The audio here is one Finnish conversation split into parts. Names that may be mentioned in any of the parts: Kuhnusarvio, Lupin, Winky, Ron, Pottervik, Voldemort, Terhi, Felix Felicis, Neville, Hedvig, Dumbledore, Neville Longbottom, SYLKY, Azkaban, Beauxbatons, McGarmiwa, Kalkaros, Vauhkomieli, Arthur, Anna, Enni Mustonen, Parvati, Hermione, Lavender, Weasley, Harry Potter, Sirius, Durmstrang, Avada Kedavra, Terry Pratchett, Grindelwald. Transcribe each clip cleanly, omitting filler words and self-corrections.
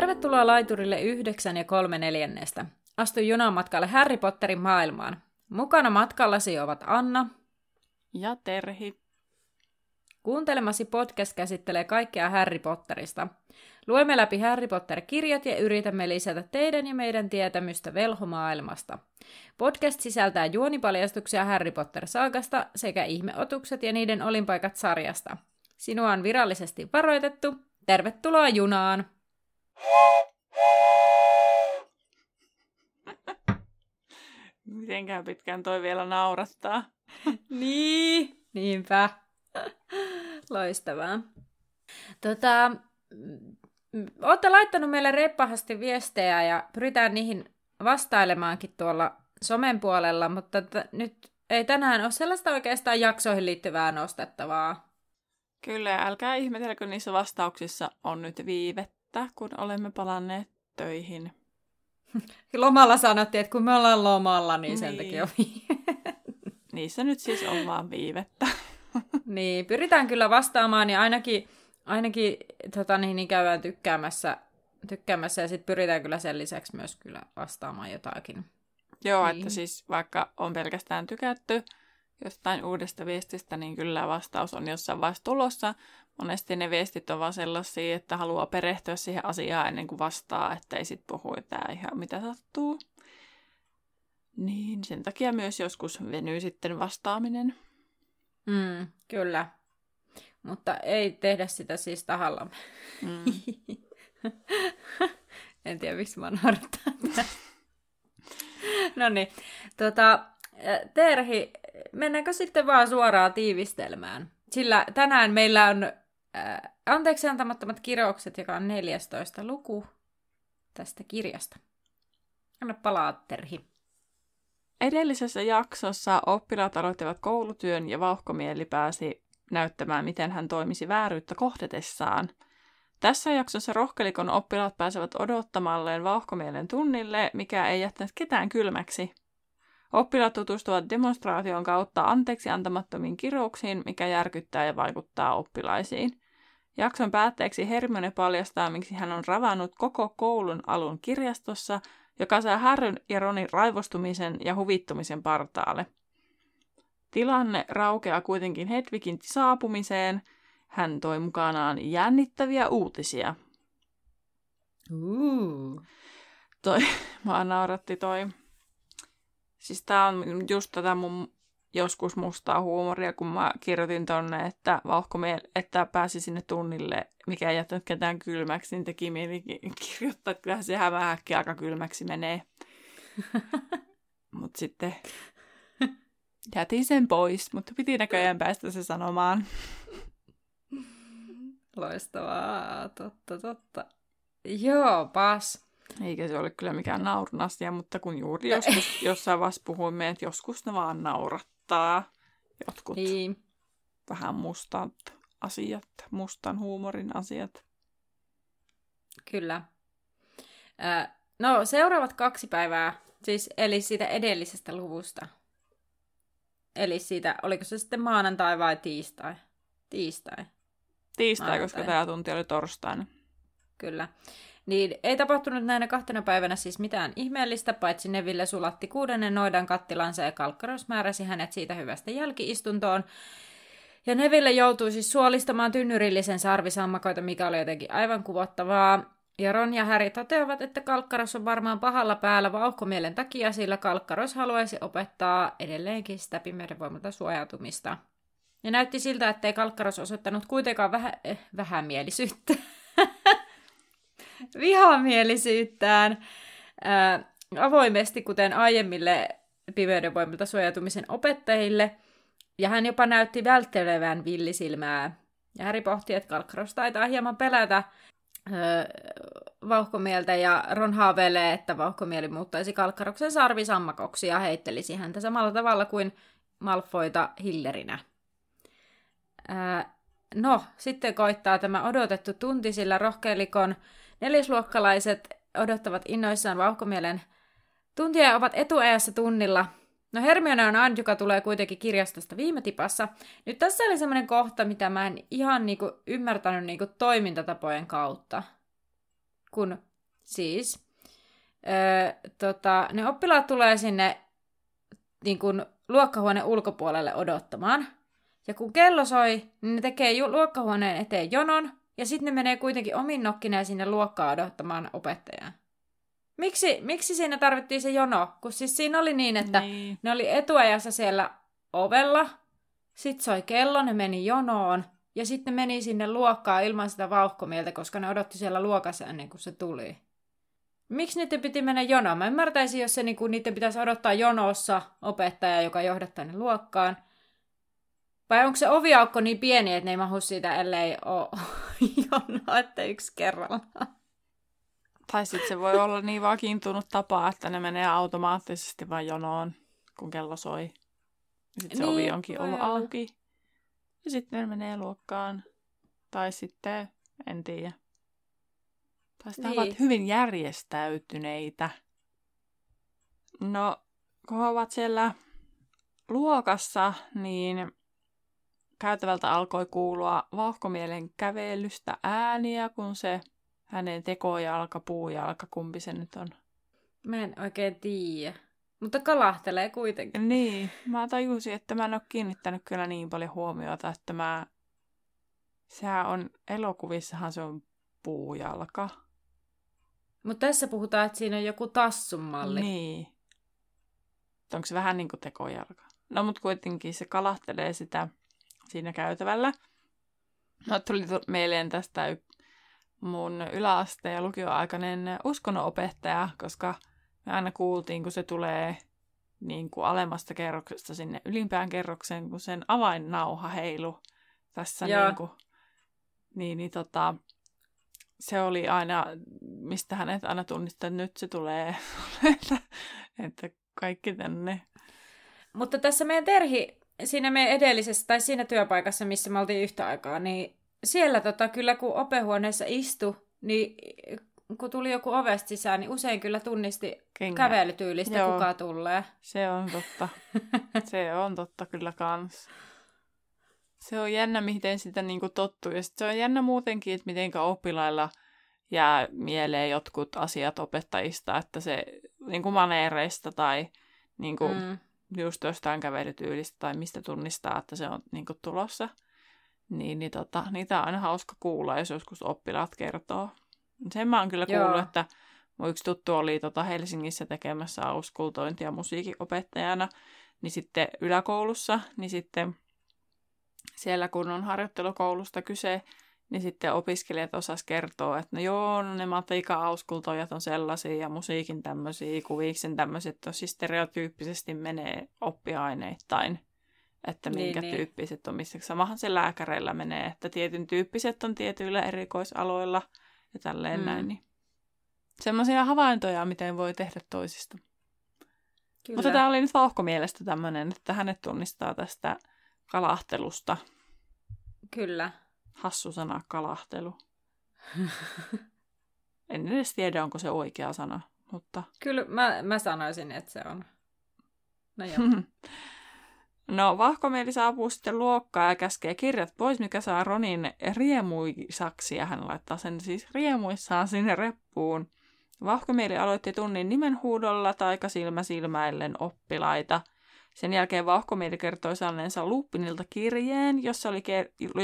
Tervetuloa laiturille 9 3/4. Astu junan matkalle Harry Potterin maailmaan. Mukana matkallasi ovat Anna ja Terhi. Kuuntelemasi podcast käsittelee kaikkea Harry Potterista. Luemme läpi Harry Potter-kirjat ja yritämme lisätä teidän ja meidän tietämystä velhomaailmasta. Podcast sisältää juonipaljastuksia Harry Potter-saagasta sekä ihmeotukset ja niiden olinpaikat sarjasta. Sinua on virallisesti varoitettu. Tervetuloa junaan! Mitenkään pitkään toi vielä naurattaa. Niin, niinpä. Loistavaa. Olette laittanut meille reppahasti viestejä ja pyritään niihin vastailemaankin tuolla somen puolella, mutta nyt ei tänään ole sellaista oikeastaan jaksoihin liittyvää nostettavaa. Kyllä, älkää ihmetelkö, niissä vastauksissa on nyt viivettä, kun olemme palanneet töihin. Lomalla sanottiin, että kun me ollaan lomalla, niin sen takia on viivettä. Niissä nyt siis on vaan viivettä. Niin, pyritään kyllä vastaamaan ja ainakin käydään tykkäämässä ja sitten pyritään kyllä sen lisäksi myös kyllä vastaamaan jotakin. Joo, niin. Että siis vaikka on pelkästään tykätty jostain uudesta viestistä, niin kyllä vastaus on jossain vaiheessa tulossa. Monesti ne viestit on vaan sellaisia, että haluaa perehtyä siihen asiaan ennen kuin vastaa, ettei sit puhu tää ihan mitä sattuu. Niin, sen takia myös joskus venyy sitten vastaaminen. Kyllä. Mutta ei tehdä sitä siis tahallamme. En tiedä, miksi mä naurattaan tätä. Noniin. Terhi, mennäänkö sitten vaan suoraan tiivistelmään? Sillä tänään meillä on anteeksiantamattomat kiroukset, joka on 14. luku tästä kirjasta. Anna palaa, Terhi. Edellisessä jaksossa oppilaat aloittivat koulutyön ja Vauhkomieli pääsi näyttämään, miten hän toimisi vääryyttä kohdatessaan. Tässä jaksossa rohkelikon oppilaat pääsevät odottamalleen Vauhkomielen tunnille, mikä ei jättänyt ketään kylmäksi. Oppilaat tutustuvat demonstraation kautta anteeksi antamattomiin kirouksiin, mikä järkyttää ja vaikuttaa oppilaisiin. Jakson päätteeksi Hermione paljastaa, miksi hän on ravannut koko koulun alun kirjastossa, joka saa Harryn ja Ronin raivostumisen ja huvittumisen partaalle. Tilanne raukeaa kuitenkin Hedvigin saapumiseen. Hän toi mukanaan jännittäviä uutisia. Mä nauratti toi. Siis tää on just tätä mun joskus mustaa huumoria, kun mä kirjoitin tonne, että pääsi sinne tunnille, mikä ei jättänyt ketään kylmäksi, niin teki mieli kirjoittaa, että kyllähän se hämähäkki aika kylmäksi menee. Mut sitten jätin sen pois, mutta piti näköjään päästä se sanomaan. Loistavaa, totta. Joo, pas. Eikä se ole kyllä mikään naurun asia, mutta kun juuri joskus jossain vaiheessa puhuimme, että joskus ne vaan naurattaa jotkut niin. Vähän mustat asiat, mustan huumorin asiat. Kyllä. No seuraavat 2 päivää, siis eli siitä edellisestä luvusta. Eli siitä, oliko se sitten maanantai vai tiistai? Tiistai, maanantai. Koska tämä tunti oli torstaina. Kyllä. Niin ei tapahtunut näinä 2 päivänä siis mitään ihmeellistä, paitsi Neville sulatti 6. noidan kattilansa ja Kalkaros määräsi hänet siitä hyvästä jälkiistuntoon. Ja Neville joutui siis suolistamaan tynnyrillisen sarvisammakoita, mikä oli jotenkin aivan kuvottavaa. Ja Ron ja Harry toteavat, että Kalkaros on varmaan pahalla päällä Vauhkomielen takia, sillä Kalkaros haluaisi opettaa edelleenkin sitä pimeyden voimalta suojautumista. Ja näytti siltä, ettei Kalkaros osoittanut kuitenkaan vähämielisyyttä. Vihamielisyyttään avoimesti, kuten aiemmille pimeyden voimalta suojautumisen opettajille, ja hän jopa näytti välttelevän villisilmää. Ja Harry pohti, että Kalkaros taitaa hieman pelätä Vauhkomieltä, ja Ron haaveilee, että Vauhkomieli muuttaisi Kalkaroksen sarvisammakoksi ja heittelisi häntä samalla tavalla kuin Malfoyta hillerinä. No, sitten koittaa tämä odotettu tunti, sillä rohkeilikon 4-luokkalaiset odottavat innoissaan Vauhkomielen tuntia ja ovat etuajassa tunnilla. No Hermione on aina, joka tulee kuitenkin kirjastosta viime tipassa. Nyt tässä oli semmoinen kohta, mitä mä en ihan ymmärtänyt toimintatapojen kautta. kun siis ne oppilaat tulee sinne niin kun luokkahuoneen ulkopuolelle odottamaan. Ja kun kello soi, niin ne tekee luokkahuoneen eteen jonon, ja sitten ne menee kuitenkin omin nokkineen sinne luokkaan odottamaan opettajaa. Miksi siinä tarvittiin se jono? Kun siis siinä oli niin, että ne oli etuajassa siellä ovella, sitten soi kello, ne meni jonoon, ja sitten ne meni sinne luokkaan ilman sitä vauhkomieltä, koska ne odotti siellä luokassa ennen kuin se tuli. Miksi niiden piti mennä jonoon? Mä ymmärtäisin, jos se, niin kun niiden pitäisi odottaa jonossa opettajaa, joka johdattaa ne luokkaan. Vai onko se oviaukko niin pieni, että ne ei mahu siitä, ellei ole jonoa, että yksi kerrallaan? Tai sitten se voi olla niin vakiintunut tapa, että ne menee automaattisesti vaan jonoon, kun kello soi. Sitten se niin, ovi onkin ollut auki. Ja sitten ne menee luokkaan. Tai sitten, en tiedä. Tai sitten niin. Ovat hyvin järjestäytyneitä. No, kun ovat siellä luokassa, niin käytävältä alkoi kuulua vauhkomielen kävelystä ääniä, kun se hänen tekojalka, puujalka, kumpi se nyt on. Mä en oikein tiedä, mutta kalahtelee kuitenkin. Niin, mä tajusin, että mä en ole kiinnittänyt kyllä niin paljon huomiota, että sehän on, elokuvissahan se on puujalka. Mutta tässä puhutaan, että siinä on joku tassun malli. Niin. Onko se vähän niin kuin tekojalka? No, mutta kuitenkin se kalahtelee sitä siinä käytävällä. No, tuli mieleen tästä mun yläasteen ja lukioaikainen uskonnonopettaja, koska me aina kuultiin, kun se tulee niin kuin alemmasta kerroksesta sinne ylimpään kerrokseen, kun sen avainnauha heilu tässä. Niin kuin, niin, se oli aina, mistä hänet aina tunnistaa, että nyt se tulee, että kaikki tänne. Mutta tässä meidän Terhi, siinä meidän edellisessä, tai siinä työpaikassa, missä me oltiin yhtä aikaa, niin siellä kyllä, kun opehuoneessa istui, niin kun tuli joku ovesta sisään, niin usein kyllä tunnisti kävelytyylistä, kuka tulee. Se on totta. Se on totta kyllä kans. Se on jännä, miten sitä niinku tottuu. Ja sit se on jännä muutenkin, että miten oppilailla jää mieleen jotkut asiat opettajista, että se niinku maneereista tai niinku just jostain kävelytyylistä tai mistä tunnistaa, että se on niinku tulossa. Niitä on aina hauska kuulla, jos joskus oppilaat kertoo. Sen mä oon kyllä kuullut, että mun yksi tuttu oli Helsingissä tekemässä auskultointia musiikinopettajana, niin sitten yläkoulussa, niin sitten siellä kun on harjoittelukoulusta kyse, niin sitten opiskelijat osas kertoa, että ne matikan auskultoijat on sellaisia ja musiikin tämmöisiä, kuviksen tämmöiset, tosi stereotyyppisesti menee oppiaineittain. Että minkä tyyppiset on missä. Samahan se lääkäreillä menee, että tietyn tyyppiset on tietyillä erikoisaloilla ja tälleen näin. Niin. Semmoisia havaintoja, miten voi tehdä toisista. Kyllä. Mutta tämä oli nyt vauhkomielestä tämmöinen, että hänet tunnistaa tästä kalahtelusta. Kyllä. Hassu sana, kalahtelu. En edes tiedä, onko se oikea sana, mutta kyllä mä sanoisin, että se on. No joo. No, vahkomieli saapuu sitten luokkaan ja käskee kirjat pois, mikä saa Ronin riemuisaksi, ja hän laittaa sen siis riemuissaan sinne reppuun. Vahkomieli aloitti tunnin nimenhuudolla taikasilmä silmäillen oppilaita. Sen jälkeen vahkomieli kertoi saaneensa Lupinilta kirjeen,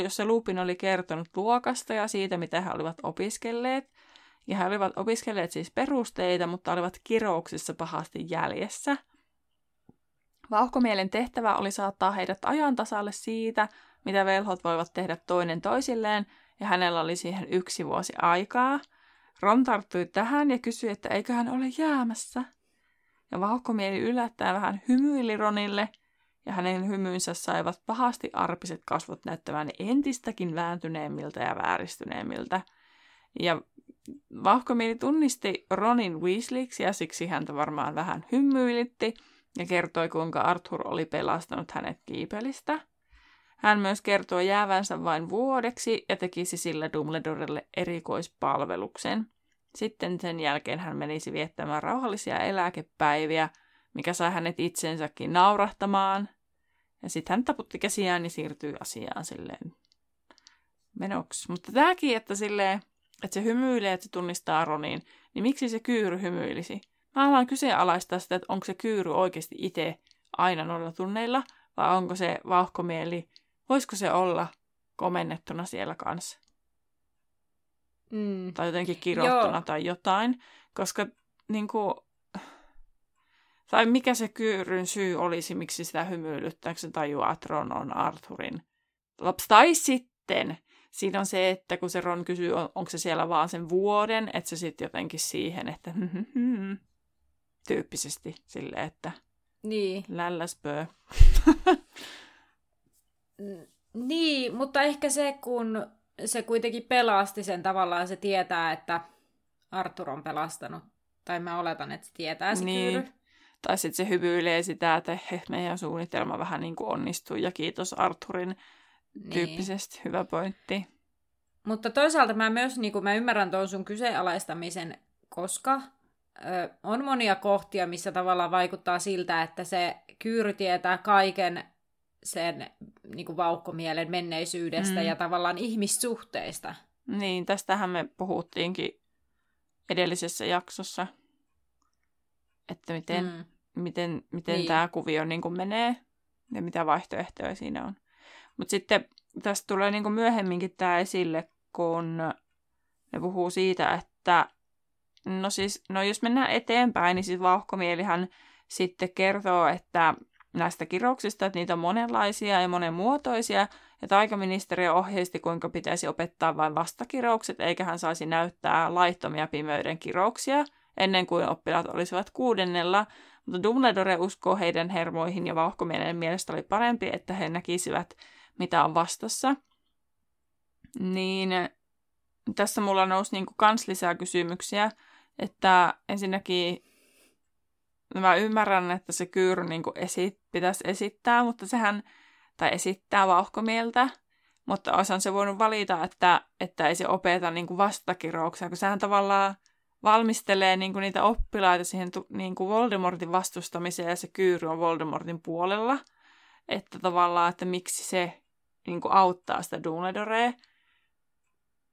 jossa Lupin oli kertonut luokasta ja siitä, mitä he olivat opiskelleet. Ja he olivat opiskelleet siis perusteita, mutta olivat kirouksissa pahasti jäljessä. Vauhkomielen tehtävä oli saattaa heidät ajan tasalle siitä, mitä velhot voivat tehdä toinen toisilleen, ja hänellä oli siihen 1 vuosi aikaa. Ron tarttui tähän ja kysyi, että eiköhän ole jäämässä. Ja vauhkomieli yllättäen vähän hymyili Ronille, ja hänen hymyynsä saivat pahasti arpiset kasvot näyttämään entistäkin vääntyneemmiltä ja vääristyneemmiltä. Ja vauhkomieli tunnisti Ronin Weasleyksi, ja siksi häntä varmaan vähän hymyilitti, ja kertoi, kuinka Arthur oli pelastanut hänet kiipelistä. Hän myös kertoi jäävänsä vain vuodeksi ja tekisi sillä Dumbledorelle erikoispalveluksen. Sitten sen jälkeen hän menisi viettämään rauhallisia eläkepäiviä, mikä sai hänet itsensäkin naurahtamaan. Ja sitten hän taputti käsiään ja siirtyi asiaan silleen menoksi. Mutta tämäkin, että silleen että se hymyilee, että se tunnistaa Ronin, niin miksi se kyyry hymyilisi? Mä haluan kyseenalaistaa sitä, että onko se kyyry oikeasti itse aina noilla tunneilla, vai onko se vauhkomieli, voisiko se olla komennettuna siellä kanssa? Mm. Tai jotenkin kirjoittuna tai jotain, koska niinku... Tai mikä se kyyryn syy olisi, miksi sitä hymyilyttääkö se tajuaa, että Ron on Arthurin lapsi. Tai sitten siinä on se, että kun se Ron kysyy, onko se siellä vaan sen vuoden, että se sitten jotenkin siihen, että tyyppisesti sille, että niin. Lälläspöö. Niin, mutta ehkä se, kun se kuitenkin pelasti sen tavallaan, se tietää, että Arthur on pelastanut. Tai mä oletan, että se tietää se niin. Kyyry. Tai sitten se hyvyilee sitä, että meidän suunnitelma vähän niin kuin onnistui ja kiitos Arthurin tyyppisesti. Niin. Hyvä pointti. Mutta toisaalta mä myös niin kuin mä ymmärrän tuon sun kyseenalaistamisen, koska on monia kohtia, missä tavallaan vaikuttaa siltä, että se kyyry tietää kaiken sen niin kuin vaukkomielen menneisyydestä ja tavallaan ihmissuhteista. Niin, tästähän me puhuttiinkin edellisessä jaksossa. Että miten niin. Tämä kuvio niin kuin menee ja mitä vaihtoehtoja siinä on. Mutta sitten tässä tulee niin kuin myöhemminkin tämä esille, kun ne puhuu siitä, että jos mennään eteenpäin, niin siis vauhkomielihan sitten kertoo, että näistä kirouksista, että niitä on monenlaisia ja monenmuotoisia, ja taikaministeriö ohjeisti, kuinka pitäisi opettaa vain vastakiroukset, eikä hän saisi näyttää laittomia pimeyden kirouksia, ennen kuin oppilaat olisivat 6. Mutta Dumbledore uskoo heidän hermoihin ja vauhkomielen mielestä oli parempi, että he näkisivät, mitä on vastassa. Niin tässä mulla nousi niin kuin kans lisää kysymyksiä, että ensinnäkin mä ymmärrän, että se kyyry niin kuin pitäisi esittää, mutta sehän, tai esittää vauhkomieltä, mutta osan se voinut valita, että ei se opeta niin kuin vastakirouksia, kun sehän tavallaan valmistelee niin kuin niitä oppilaita siihen niin kuin Voldemortin vastustamiseen ja se kyyry on Voldemortin puolella. Että tavallaan, että miksi se niin kuin auttaa sitä Dumbledorea.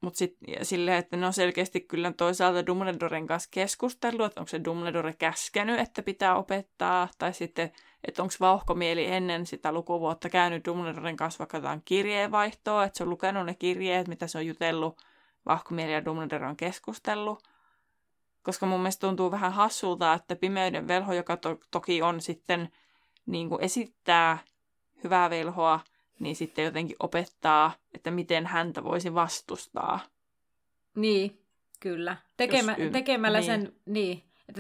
Mutta sitten silleen, että ne on selkeästi kyllä toisaalta Dumbledoren kanssa keskustellut, että onko se Dumbledore käskenyt, että pitää opettaa. Tai sitten, että onko vauhkomieli ennen sitä lukuvuotta käynyt Dumbledoren kanssa vaikka jotain kirjeenvaihtoa, että se on lukenut ne kirjeet, mitä se on jutellut, vauhkomieli ja Dumbledore on keskustellut. Koska mun mielestä tuntuu vähän hassulta, että pimeyden velho, joka toki on sitten niin kuin esittää hyvää velhoa, niin sitten jotenkin opettaa, että miten häntä voisi vastustaa. Niin, kyllä.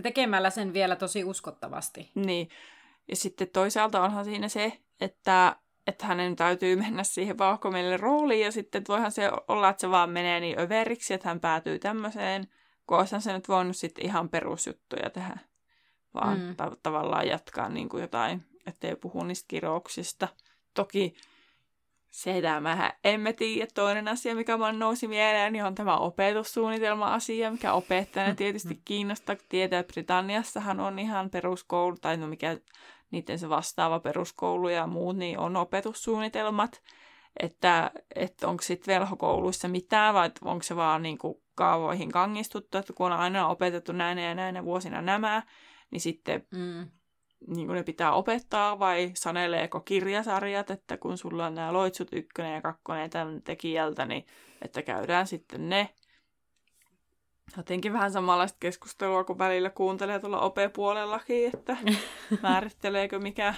Tekemällä sen vielä tosi uskottavasti. Niin. Ja sitten toisaalta onhan siinä se, että hänen täytyy mennä siihen vauhkomielelle rooliin, ja sitten voihan se olla, että se vaan menee niin överiksi, että hän päätyy tämmöiseen. Kun olisahan se nyt voinut sitten ihan perusjuttuja tehdä, vaan tavallaan jatkaa niin kuin jotain, ettei puhu niistä kirouksista. Toki sitä mä emme tiedä. Toinen asia, mikä vaan nousi mieleen, niin on tämä opetussuunnitelma-asia, mikä opettajana tietysti kiinnostaa. Tietää, että Britanniassahan on ihan peruskoulu, tai no mikä niiden se vastaava peruskoulu ja muut, niin on opetussuunnitelmat. Että onko sitten velhokouluissa mitään, vai onko se vaan niin kuin kaavoihin kangistuttu, että kun on aina opetettu näin ja näinä vuosina nämä, niin sitten niin kuin ne pitää opettaa, vai saneleeko kirjasarjat, että kun sulla on nämä loitsut 1 ja 2 tämän tekijältä, niin että käydään sitten ne. Jotenkin vähän samanlaista keskustelua, kun välillä kuuntelee tuolla OP-puolellakin, että määritteleekö mikä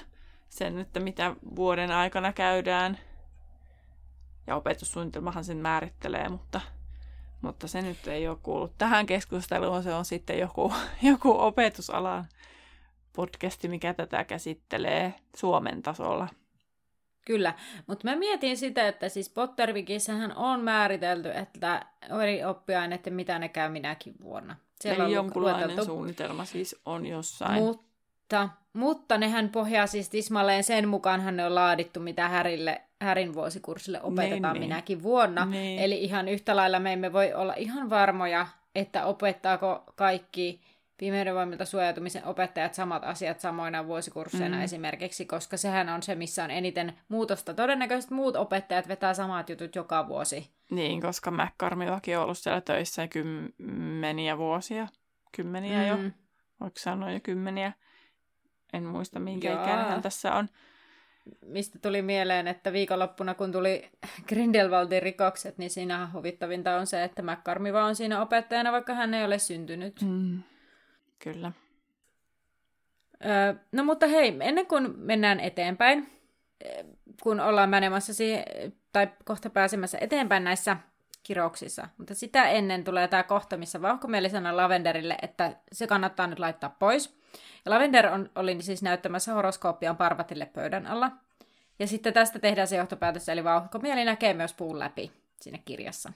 sen, että mitä vuoden aikana käydään. Ja opetussuunnitelmahan sen määrittelee, mutta se nyt ei ole kuullut tähän keskusteluun. Se on sitten joku opetusalan podcasti, mikä tätä käsittelee Suomen tasolla. Kyllä, mutta mä mietin sitä, että siis Pottervikissähän on määritelty, että eri oppiaineet, mitä ne käy minäkin vuonna. Siellä on jonkunlainen suunnitelma siis on jossain. Mutta nehän pohjaa siis tismalleen sen mukaanhan ne on laadittu, mitä Härin vuosikurssille opetetaan minäkin vuonna. Niin. Eli ihan yhtä lailla me emme voi olla ihan varmoja, että opettaako kaikki Pimeyden voimilta suojautumisen opettajat samat asiat samoina vuosikursseina esimerkiksi, koska sehän on se, missä on eniten muutosta. Todennäköisesti muut opettajat vetää samat jutut joka vuosi. Niin, koska McGarmiwakin on ollut siellä töissä kymmeniä vuosia. Kymmeniä jo. Voiko sanoa jo kymmeniä? En muista, minkä ikäinen hän tässä on. Mistä tuli mieleen, että viikonloppuna kun tuli Grindelwaldin rikokset, niin siinähän huvittavinta on se, että McGarmiwa on siinä opettajana, vaikka hän ei ole syntynyt. Mm. Kyllä. No mutta hei, ennen kuin mennään eteenpäin, kun ollaan menemässä siihen, tai kohta pääsemässä eteenpäin näissä kirouksissa, mutta sitä ennen tulee tämä kohta, missä Vauhkomieli sanoi Lavenderille, että se kannattaa nyt laittaa pois. Ja Lavender oli siis näyttämässä horoskooppiaan Parvatille pöydän alla. Ja sitten tästä tehdään se johtopäätös, eli Vauhkomieli näkee myös puun läpi siinä kirjassa.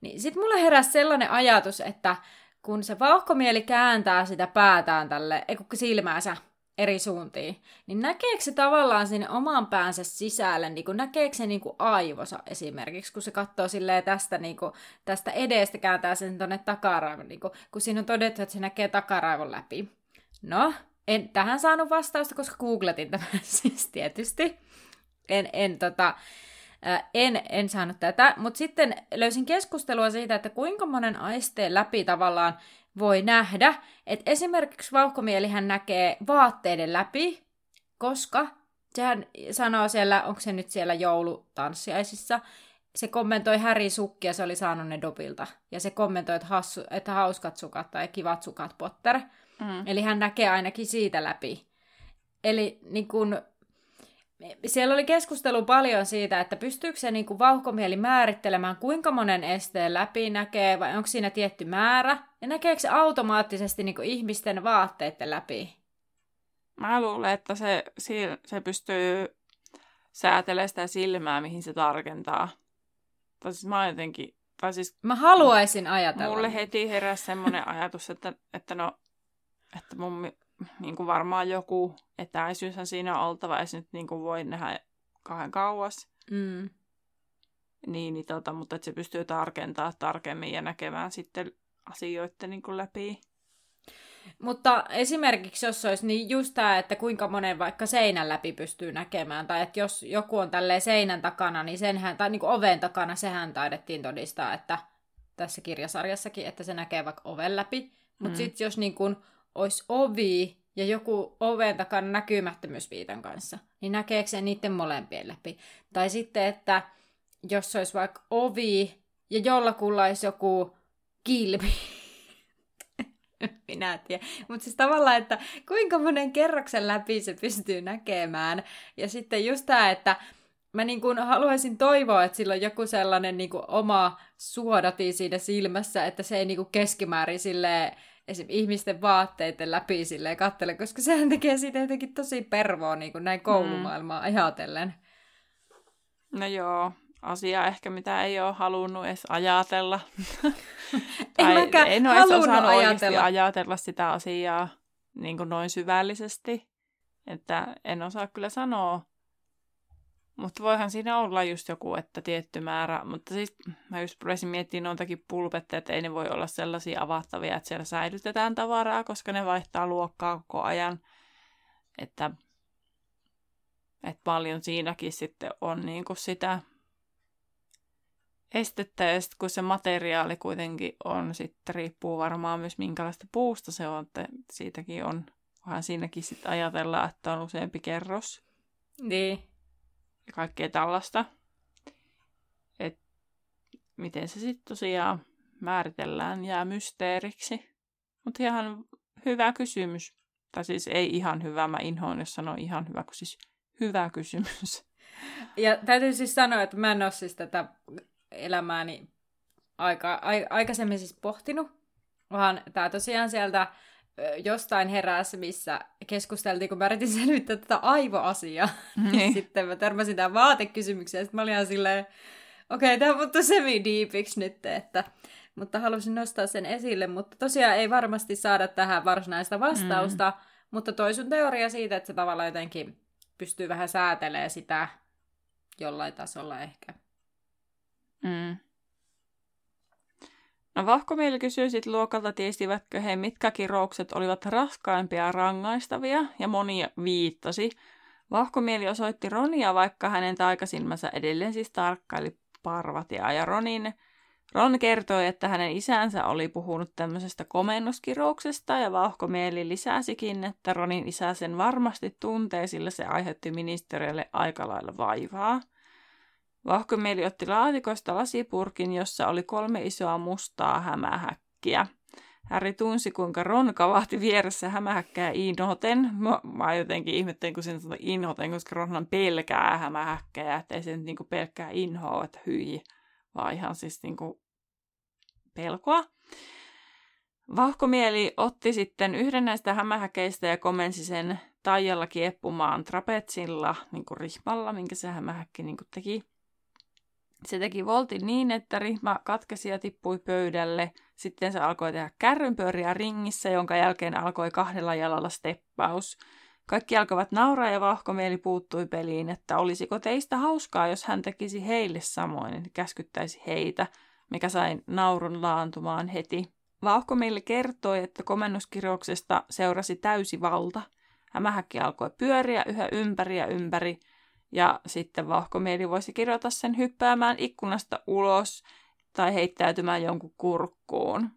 Niin sitten mulle heräsi sellainen ajatus, että kun se Vauhkomieli kääntää sitä päätään tälle, ei kun silmäänsä eri suuntiin, niin näkeekö se tavallaan sinne oman päänsä sisälle, niin kun näkeekö se niin kun aivosa esimerkiksi, kun se katsoo silleen tästä, niin kun, tästä edestä kääntää sen tuonne takaraivon, niin kun siinä on todettu, että se näkee takaraivon läpi. No, en tähän saanut vastausta, koska googletin tämän siis tietysti. En saanut tätä, mutta sitten löysin keskustelua siitä, että kuinka monen aisteen läpi tavallaan voi nähdä, että esimerkiksi Vauhkomielihän näkee vaatteiden läpi, koska sehän sanoo siellä, onko se nyt siellä joulutanssiaisissa, se kommentoi Harry sukkia, se oli saanut ne Dobbilta, ja se kommentoi, että hauskat sukat tai kivat sukat Potter, eli hän näkee ainakin siitä läpi. Eli niin kun siellä oli keskustelu paljon siitä, että pystyykö se niin kuin Vauhkomieli määrittelemään, kuinka monen esteen läpi näkee, vai onko siinä tietty määrä, ja näkeekö se automaattisesti niin kuin ihmisten vaatteiden läpi? Mä luulen, että se pystyy säätelemään sitä silmää, mihin se tarkentaa. Tai siis mä jotenkin... Tai siis mä haluaisin ajatella. Mulle heti heräsi semmoinen ajatus, että no... Että mun... Niin kuin varmaan joku etäisyyshän siinä on oltava, ei se nyt niin kuin voi nähdä kahden kauas. Mm. Niin, mutta että se pystyy tarkentamaan tarkemmin ja näkemään sitten asioita niin kuin läpi. Mutta esimerkiksi jos olisi niin just tämä, että kuinka monen vaikka seinän läpi pystyy näkemään, tai että jos joku on tälleen seinän takana, niin senhän, tai niin kuin oven takana, sehän taidettiin todistaa, että tässä kirjasarjassakin, että se näkee vaikka oven läpi. Mutta sitten jos niin kuin olisi ovi ja joku oven takana näkymättömyysviitan kanssa, niin näkeekö se niiden molempien läpi? Tai sitten, että jos olisi vaikka ovi ja jollakulla olisi joku kilpi. Minä tiedän. Mutta siis tavallaan, että kuinka monen kerroksen läpi se pystyy näkemään. Ja sitten just tämä, että mä niin kuin haluaisin toivoa, että sillä on joku sellainen niin kuin oma suodati siinä silmässä, että se ei niin kuin keskimäärin silleen esimerkiksi ihmisten vaatteiden läpi silleen katsele, koska sehän tekee siitä jotenkin tosi pervoa niin kuin näin koulumaailmaa ajatellen. No joo, asia ehkä mitä ei ole halunnut edes ajatella. En ole edes osannut oikeasti ajatella sitä asiaa niin kuin noin syvällisesti. Että en osaa kyllä sanoa. Mutta voihan siinä olla just joku, että tietty määrä, mutta siis mä just rupesin miettimään noitakin pulpetteja, että ei ne voi olla sellaisia avattavia, että siellä säilytetään tavaraa, koska ne vaihtaa luokkaa koko ajan, että paljon siinäkin sitten on niinku sitä estettä, ja sitten kun se materiaali kuitenkin on, sitten riippuu varmaan myös minkälaista puusta se on, että siitäkin on, vähän siinäkin sitten ajatellaan, että on useampi kerros. Niin. Ja kaikkea tällaista, että miten se sitten tosiaan määritellään, jää mysteeriksi. Mutta ihan hyvä kysymys. Tai siis ei ihan hyvä, mä inhoon, jos sanon ihan hyvä, kun siis hyvä kysymys. Ja täytyy siis sanoa, että mä en ole siis tätä elämääni aikaisemmin siis pohtinut, vaan tää tosiaan sieltä jostain heräsi, missä keskusteltiin, kun mä yritin selvittää tätä aivoasiaa. Niin. Sitten mä törmäsin tämän vaatekysymykseen, ja sitten mä olin ihan silleen, okei, tämä muuttui semi-deepiksi nyt, että... Mutta halusin nostaa sen esille, mutta tosiaan ei varmasti saada tähän varsinaista vastausta, mutta toi sun teoria siitä, että se tavallaan jotenkin pystyy vähän säätelemään sitä jollain tasolla ehkä. Mm. Vahkomieli kysyi sit luokalta, tiesivätkö he, mitkä kiroukset olivat raskaimpia rangaistavia, ja moni viittasi. Vahkomieli osoitti Ronia, vaikka hänen taikasilmänsä edelleen siis tarkkaili Parvatia. Ja Ron kertoi, että hänen isänsä oli puhunut tämmöisestä komennuskirouksesta, ja Vahkomieli lisäsikin, että Ronin isä sen varmasti tuntee, sillä se aiheutti ministeriölle aika lailla vaivaa. Vahkomieli otti laatikosta lasipurkin, jossa oli 3 isoa mustaa hämähäkkiä. Harry tunsi, kuinka Ron kavahti vieressä hämähäkkää inhoten. Mä jotenkin ihmettelin, kun sen sanoi inhoten, koska Ronhan pelkää hämähäkkää, ettei se nyt niinku pelkkää inhoa, että hyi, vaan ihan siis niinku pelkoa. Vahkomieli otti sitten yhden näistä hämähäkeistä ja komensi sen taijalla kieppumaan trapetsilla, niinku rihmalla, minkä se hämähäkki niinku teki. Se teki voltin niin, että rihma katkesi ja tippui pöydälle. Sitten se alkoi tehdä kärrynpyöriä ringissä, jonka jälkeen alkoi 2 jalalla steppaus. Kaikki alkoivat nauraa ja Vahkomieli puuttui peliin, että olisiko teistä hauskaa, jos hän tekisi heille samoin, eli käskyttäisi heitä, mikä sai naurun laantumaan heti. Vahkomieli kertoi, että komennuskirouksesta seurasi täysi valta. Hämähäkki alkoi pyöriä yhä ympäri ja ympäri. Ja sitten Vahkomieli voisi kirjoittaa sen hyppäämään ikkunasta ulos tai heittäytymään jonkun kurkkuun.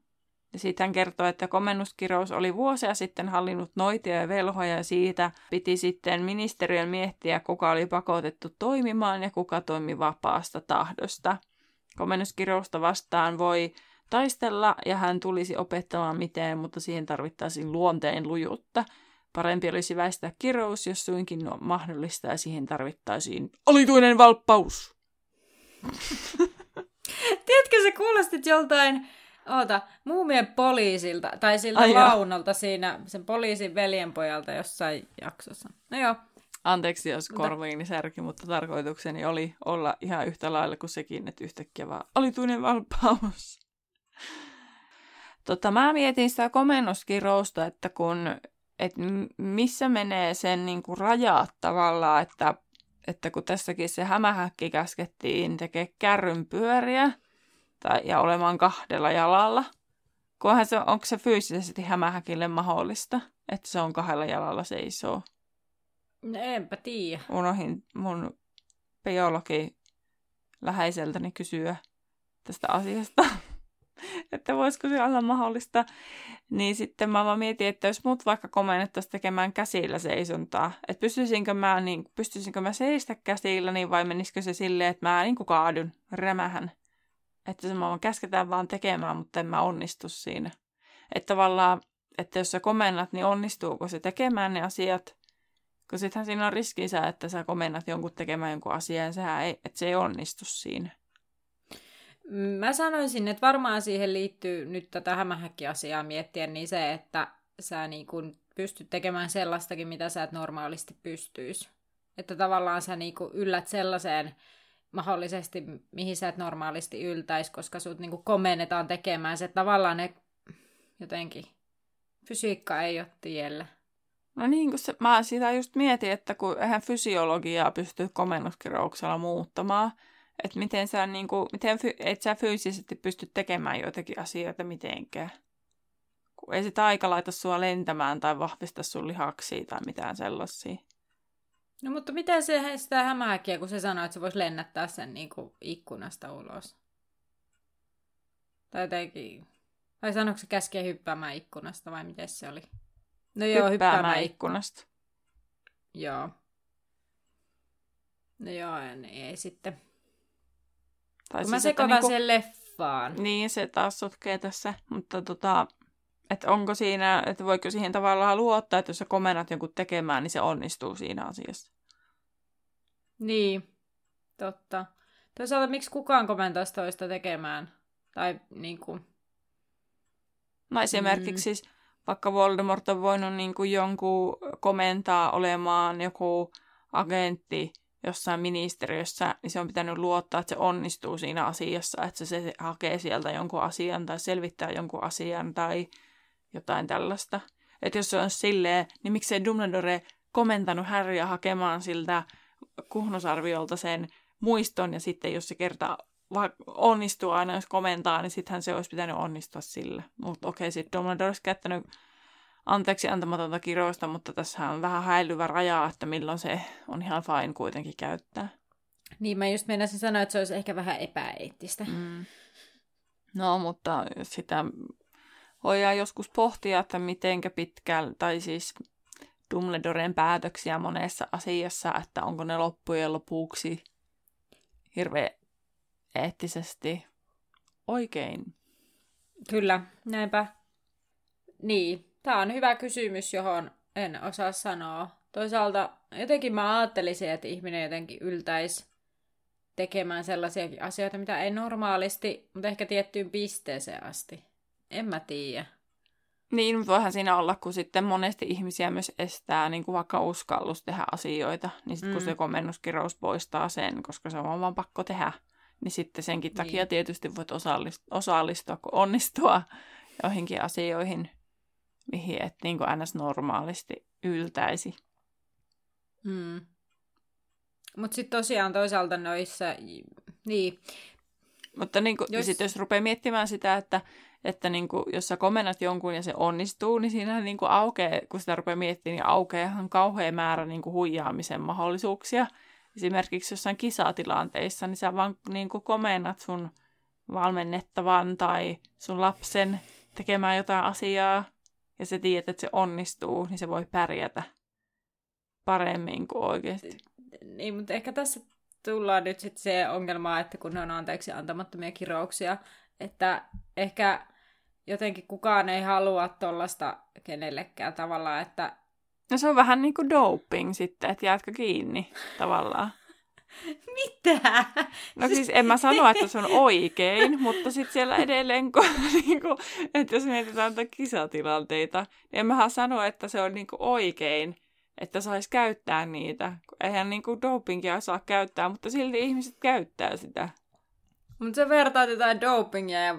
Ja sitten hän kertoi, että komennuskirous oli vuosia sitten hallinnut noitia ja velhoja, ja siitä piti sitten ministeriön miettiä, kuka oli pakotettu toimimaan ja kuka toimi vapaasta tahdosta. Komennuskirousta vastaan voi taistella, ja hän tulisi opettamaan miten, mutta siihen tarvittaisiin luonteen lujuutta. Parempi olisi väistää kirous, jos suinkin on mahdollista, ja siihen tarvittaisiin alituinen valppaus. Tiedätkö, sä kuulostit joltain Muumien poliisilta, tai siltä Launolta siinä, sen poliisin veljenpojalta jossain jaksossa. No joo. Anteeksi, jos korviini särki, mutta tarkoitukseni oli olla ihan yhtä lailla kuin sekin, että yhtäkkiä vaan alituinen valppaus. Mä mietin sitä komennuskirousta, että että missä menee sen niinku rajat tavallaan, että kun tässäkin se hämähäkki käskettiin tekee kärrynpyöriä ja olemaan 2 jalalla. Onko se fyysisesti hämähäkille mahdollista, että se on 2 jalalla seisoo? No enpä tiedä. Unohin mun biologi läheiseltäni kysyä tästä asiasta. Että voisiko se olla mahdollista, niin sitten mä vaan mietin, että jos mut vaikka komennettaisiin tekemään käsillä seisontaa, että pystyisinkö mä seistä käsillä, niin vai menisikö se silleen, että mä niin kuin kaadun, rämähän. Että se mä käsketään vaan tekemään, mutta en mä onnistu siinä. Että tavallaan, että jos sä komennat, niin onnistuuko se tekemään ne asiat, kun sittenhän siinä on riskinsä, että sä komennat jonkun tekemään jonkun asian, ja se ei onnistu siinä. Mä sanoisin, että varmaan siihen liittyy nyt tätä hämähäkkiasiaa miettiä, niin se, että sä niin kun pystyt tekemään sellaistakin, mitä sä et normaalisti pystyisi. Että tavallaan sä niin kun yllät sellaiseen mahdollisesti, mihin sä et normaalisti yltäisi, koska sut niin kun komennetaan tekemään se, että tavallaan ne jotenkin fysiikka ei ole tiellä. No niin, kun mä sitä just mietin, että kun eihän fysiologiaa pysty komennuskirouksella muuttamaan, että miten sä, et sä fyysisesti pysty tekemään joitakin asioita mitenkään. Kun ei se taika laita sua lentämään tai vahvista sun lihaksia tai mitään sellaisia. No mutta miten se sitä hämähäkkiä, kun se sanoo, että se voisi lennättää sen ikkunasta ulos? Tai sanoiko se käskee hyppäämään ikkunasta vai miten se oli? No joo, hyppäämään ikkunasta. Joo. No joo, niin ei sitten. Kun mä sekoitan sen leffaan. Niin, se taas sotkee tässä. Mutta että onko siinä, että voiko siihen tavallaan luottaa, että jos sä komennat jonkun tekemään, niin se onnistuu siinä asiassa. Niin, totta. Toisaalta miksi kukaan komentaisi toista tekemään? Tai niinku... No esimerkiksi siis, vaikka Voldemort on voinut niinku jonkun komentaa olemaan joku agentti jossain ministeriössä, niin se on pitänyt luottaa, että se onnistuu siinä asiassa, että se hakee sieltä jonkun asian tai selvittää jonkun asian tai jotain tällaista. Että jos se on silleen, niin miksei Dumbledore komentanut Harryä hakemaan siltä Kuhnusarviolta sen muiston, ja sitten jos se kerta onnistuu aina, jos komentaa, niin sittenhän se olisi pitänyt onnistua sillä. Mutta okei, sitten Dumbledore olisi käyttänyt anteeksi antamatonta kirousta, mutta tässä on vähän häilyvä raja, että milloin se on ihan fine kuitenkin käyttää. Niin, mä just meinasin sanoa, että se olisi ehkä vähän epäeettistä. Mm. No, mutta sitä voidaan joskus pohtia, että mitenkä pitkään, tai siis Dumbledoren päätöksiä monessa asiassa, että onko ne loppujen lopuksi hirveän eettisesti oikein. Kyllä, näinpä. Niin, tämä on hyvä kysymys, johon en osaa sanoa. Toisaalta jotenkin mä ajattelisin, että ihminen jotenkin yltäisi tekemään sellaisiakin asioita, mitä ei normaalisti, mutta ehkä tiettyyn pisteeseen asti. En mä tiedä. Niin, mutta voihan siinä olla, kun sitten monesti ihmisiä myös estää niin kuin vaikka uskallus tehdä asioita, niin sitten kun se komennuskirous poistaa sen, koska se on vaan pakko tehdä, niin sitten senkin takia tietysti voit osallistua, kun onnistua joihinkin asioihin, mihin et niin kuin ns. Normaalisti yltäisi. Mm. Mutta sitten tosiaan toisaalta noissa, niin. Mutta niin kuin, sitten jos rupeaa miettimään sitä, että niin kuin, jos sä komennat jonkun ja se onnistuu, niin siinähän niin kuin aukeaa, kun sitä rupeaa miettimään, niin aukeahan kauhea määrä niin kuin huijaamisen mahdollisuuksia. Esimerkiksi jossain kisatilanteissa, niin sä vaan niin kuin komennat sun valmennettavan tai sun lapsen tekemään jotain asiaa, ja sä tiedät, että se onnistuu, niin se voi pärjätä paremmin kuin oikeasti. Niin, mutta ehkä tässä tullaan nyt sitten se ongelma, että kun ne on anteeksi antamattomia kirouksia, että ehkä jotenkin kukaan ei halua tollaista kenellekään tavallaan, että... No se on vähän niin kuin doping sitten, että jäätkö kiinni tavallaan. Mitä? No siis en mä sano, että se on oikein, mutta sitten siellä edelleen, kun, että jos mietitään kisatilanteita, niin en mähän sano, että se on niin kuin oikein, että saisi käyttää niitä. Eihän niin kuin dopingia saa käyttää, mutta silti ihmiset käyttää sitä. Mutta sä vertaat jotain dopingia ja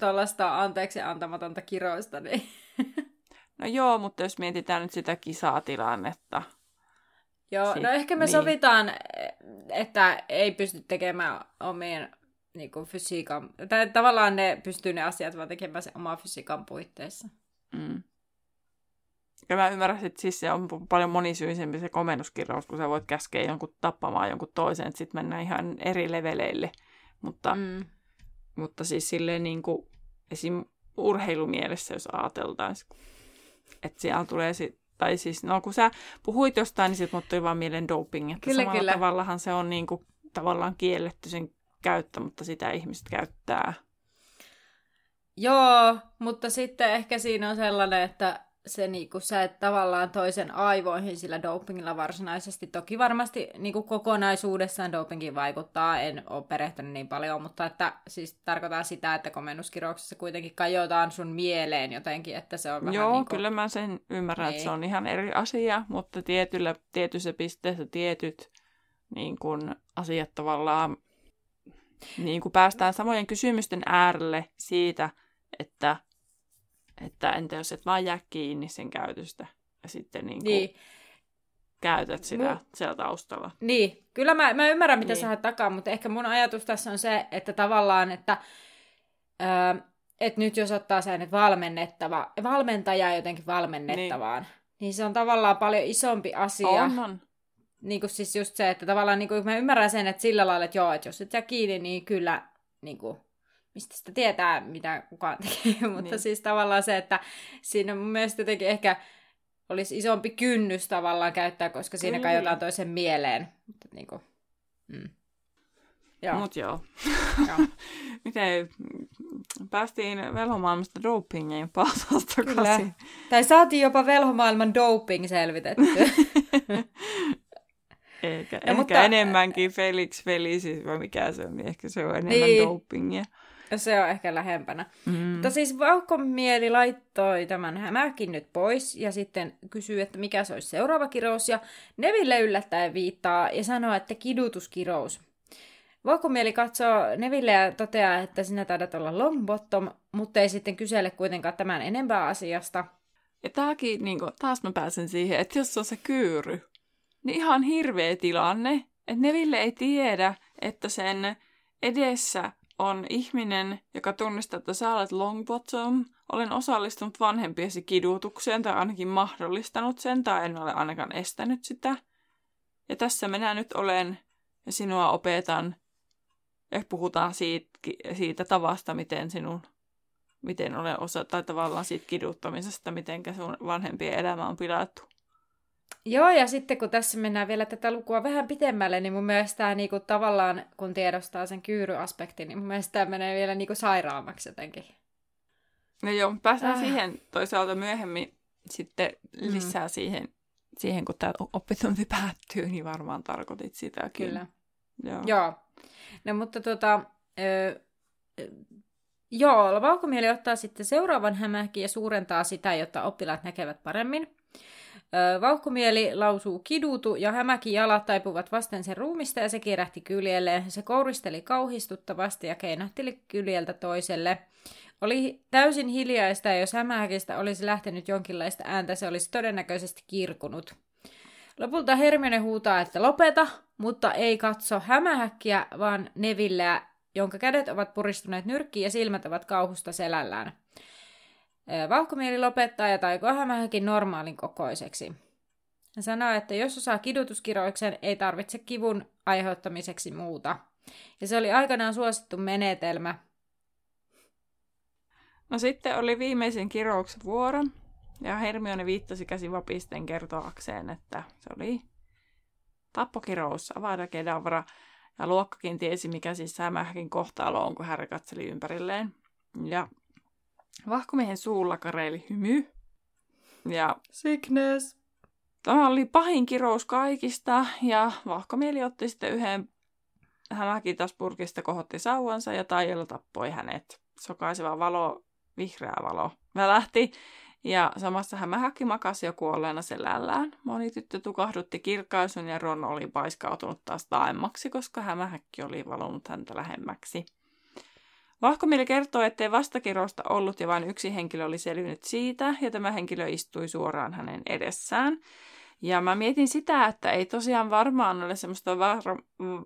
tuollaista anteeksi antamatonta kiroista, niin... No joo, mutta jos mietitään nyt sitä kisatilannetta. Joo, no ehkä me sovitaan, että ei pysty tekemään omien niin kuin fysiikan... Tai tavallaan ne pystyy ne asiat vaan tekemään sen oman fysiikan puitteissa. Mm. Ja mä ymmärrän, että siis se on paljon monisyisempi se komennuskirjaus, kun sä voit käskeä jonkun tappamaan jonkun toisen, että sit mennään ihan eri leveleille. Mutta siis silleen niin kuin esim. Urheilumielessä, jos ajateltaisiin. Että siellä tulee sit, tai siis, no kun sä puhuit jostain, niin sit mut tuli vaan mieleen doping, että kyllä, samalla tavallahan se on niinku tavallaan kielletty sen käyttö, mutta sitä ihmiset käyttää. Joo, mutta sitten ehkä siinä on sellainen, että se niinku, sä et tavallaan toisen aivoihin sillä dopingilla varsinaisesti. Toki varmasti niinku kokonaisuudessaan dopingiin vaikuttaa, en ole perehtynyt niin paljon, mutta että, siis tarkoitan sitä, että komennuskirouksessa kuitenkin kajotaan sun mieleen jotenkin, että se on vähän joo, niinku... kyllä mä sen ymmärrän, niin. Että se on ihan eri asia, mutta tietyissä pisteissä tietyt niin kun, asiat tavallaan niin kun päästään samojen kysymysten äärelle siitä, että entä jos et vaan jää kiinni sen käytöstä ja sitten niin. Käytät sitä siellä taustalla. Niin, kyllä mä ymmärrän, mitä sä haet takaa, mutta ehkä mun ajatus tässä on se, että tavallaan, että nyt jos ottaa sen, että valmentajaa jotenkin valmennettavaan, niin se on tavallaan paljon isompi asia. On. Niin kuin siis just se, että tavallaan niin kuin mä ymmärrän sen, että sillä lailla, että joo, että jos et jää kiinni, niin kyllä... Niin kuin, mistä sitä tietää, mitä kukaan tekee, mutta siis tavallaan se, että siinä mun mielestä jotenkin ehkä olisi isompi kynnys tavallaan käyttää, koska siinä kajotaan toisen mieleen. Mutta niin kuin, Joo. Mut joo. Miten päästiin velhomaailmasta dopingiin paasasta käsin. Tai saatiin jopa velhomaailman doping selvitettyä. Ehkä enemmänkin Felix Felicis, vai mikä se on, niin ehkä se on enemmän dopingia. Se on ehkä lähempänä. Mutta siis Vauhkomieli laittoi tämän hämähäkin nyt pois ja sitten kysyy, että mikä se olisi seuraava kirous. Ja Neville yllättäen viittaa ja sanoo, että kidutuskirous. Vauhkomieli katsoo Neville ja toteaa, että sinä taidat olla longbottom, mutta ei sitten kysele kuitenkaan tämän enempää asiasta. Ja tämäkin, niin kun, taas mä pääsen siihen, että jos on se kyyry, niin ihan hirveä tilanne, että Neville ei tiedä, että sen... Edessä on ihminen, joka tunnistaa, että sä olet Longbottom. Olen osallistunut vanhempiesi kidutukseen tai ainakin mahdollistanut sen tai en ole ainakaan estänyt sitä. Ja tässä minä nyt olen ja sinua opetan. Ja puhutaan siitä tavasta, miten olen osa, tai tavallaan siitä kiduttamisesta, miten sun vanhempien elämä on pilattu. Joo, ja sitten kun tässä mennään vielä tätä lukua vähän pitemmälle, niin mun mielestä tämä niinku, tavallaan, kun tiedostaa sen kyyryaspektin, niin mun mielestä tämä menee vielä niinku, sairaammaksi jotenkin. No joo, päästään siihen toisaalta myöhemmin sitten lisää siihen, kun tämä oppitunti päättyy, niin varmaan tarkoitit sitäkin. Kyllä. Joo. No mutta joo, valkomieli ottaa sitten seuraavan hämähäkin ja suurentaa sitä, jotta oppilaat näkevät paremmin. Vauhkomieli lausuu kidutu ja hämäkin jalat taipuvat vasten sen ruumista ja se kirähti kyljelleen. Se kouristeli kauhistuttavasti ja keinahteli kyljeltä toiselle. Oli täysin hiljaista ja jos hämähäkistä olisi lähtenyt jonkinlaista ääntä, se olisi todennäköisesti kirkunut. Lopulta Hermione huutaa, että lopeta, mutta ei katso hämähäkkiä, vaan Nevilleä, jonka kädet ovat puristuneet nyrkkiin ja silmät ovat kauhusta selällään. Vauhkomieli lopettaa ja taikoo hämähäkin normaalin kokoiseksi. Hän sanoo, että jos osaa kidutuskiroiksen, ei tarvitse kivun aiheuttamiseksi muuta. Ja se oli aikanaan suosittu menetelmä. No sitten oli viimeisen kirouksen vuoro. Ja Hermione viittasi käsi vapisten kertoakseen, että se oli tappokirous, avada kedavra. Ja luokkakin tiesi, mikä siis hämähäkin kohtalo on, kun härä katseli ympärilleen. Ja vahkomiehen suulla kareili hymy. Ja sickness. Tämä oli pahin kirous kaikista. Ja vahkomieli otti sitten yhden hämähäkin taspurkista, kohotti sauvansa ja taijalla tappoi hänet. Sokaiseva valo, vihreä valo välähti. Ja samassa hämähäkki makasi jo kuolleena selällään. Moni tyttö tukahdutti kirkaisun ja Ron oli paiskautunut taas taaemmaksi, koska hämähäkki oli valunut häntä lähemmäksi. Vahkomieli kertoo, ettei vastakirousta ollut ja vain yksi henkilö oli selvinnyt siitä, ja tämä henkilö istui suoraan hänen edessään. Ja mä mietin sitä, että ei tosiaan varmaan ole semmoista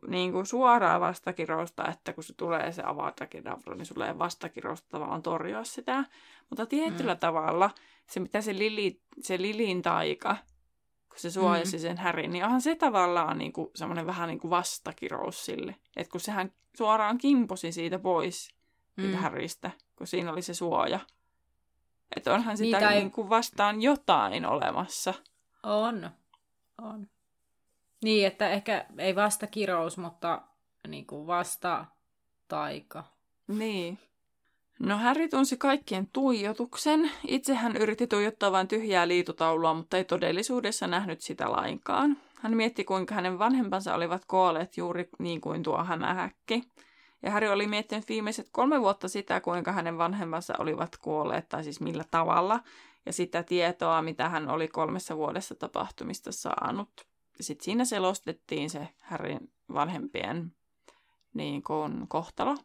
niin kuin suoraa vastakirousta, että kun se tulee se avatakedavra, niin sulla ei vastakirousta tavallaan torjua sitä. Mutta tietyllä tavalla se, mitä se Lilin taika, kun se suojasi sen härin, niin onhan se tavallaan niin kuin semmoinen vähän niin kuin vastakirous sille. Että kun sehän suoraan kimposi siitä pois, siitä häristä, kun siinä oli se suoja. Että onhan sitä niin kuin vastaan jotain olemassa. On. Niin, että ehkä ei vasta kirous, mutta niin kuin vasta taika. Niin. No Harry tunsi kaikkien tuijotuksen. Itse hän yritti tuijottaa vain tyhjää liitutaulua, mutta ei todellisuudessa nähnyt sitä lainkaan. Hän mietti, kuinka hänen vanhempansa olivat kuolleet juuri niin kuin tuo hämähäkki. Ja Harry oli miettinyt viimeiset 3 vuotta sitä, kuinka hänen vanhempansa olivat kuolleet, tai siis millä tavalla. Ja sitä tietoa, mitä hän oli 3 vuodessa tapahtumista saanut. Ja sitten siinä selostettiin se Harryn vanhempien niin kuin kohtalo.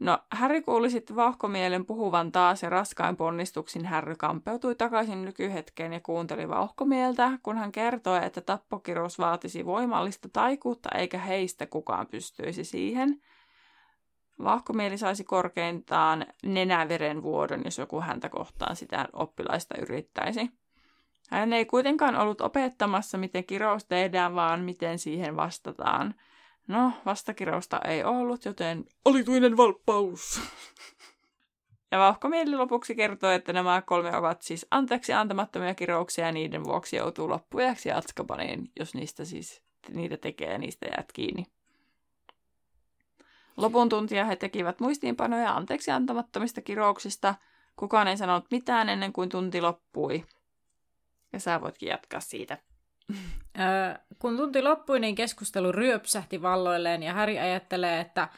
No, Harry kuuli sitten vauhkomielen puhuvan taas ja raskain ponnistuksin Harry kampeutui takaisin nykyhetkeen ja kuunteli vauhkomieltä, kun hän kertoi, että tappokirous vaatisi voimallista taikuutta eikä heistä kukaan pystyisi siihen. Vauhkomieli saisi korkeintaan nenäveren vuodon, jos joku häntä kohtaan sitä oppilaista yrittäisi. Hän ei kuitenkaan ollut opettamassa, miten kirous tehdään, vaan miten siihen vastataan. No, vastakirousta ei ollut, joten alituinen valppaus. Ja vauhkomieli lopuksi kertoi, että nämä 3 ovat siis anteeksi antamattomia kirouksia ja niiden vuoksi joutuu loppujaksi Azkabaniin, jos niistä siis niitä tekee ja niistä jäät kiinni. Lopun tuntia he tekivät muistiinpanoja anteeksi antamattomista kirouksista. Kukaan ei sanonut mitään ennen kuin tunti loppui. Ja sä voitkin jatkaa siitä. Kun tunti loppui, niin keskustelu ryöpsähti valloilleen ja Harry ajattelee, että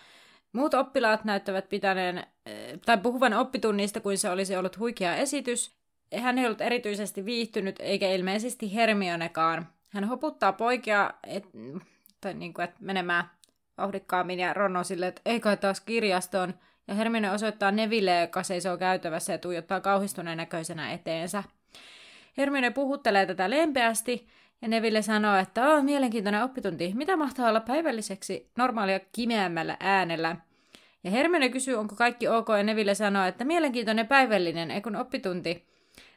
muut oppilaat näyttävät puhuvan oppitunnista kuin se olisi ollut huikea esitys. Hän ei ollut erityisesti viihtynyt eikä ilmeisesti Hermionekaan. Hän hoputtaa poikia menemään vauhdikkaammin ja Ron on silleen, että ei kai taas kirjastoon. Ja Hermione osoittaa Neville, joka seisoo käytävässä ja tuijottaa kauhistuneen näköisenä eteensä. Hermione puhuttelee tätä lempeästi Ja Neville sanoo, että mielenkiintoinen oppitunti. Mitä mahtaa olla päivälliseksi normaalia kimeämmällä äänellä? Ja Hermione kysyy, onko kaikki ok, ja Neville sanoo, että mielenkiintoinen päivällinen, ei kun oppitunti.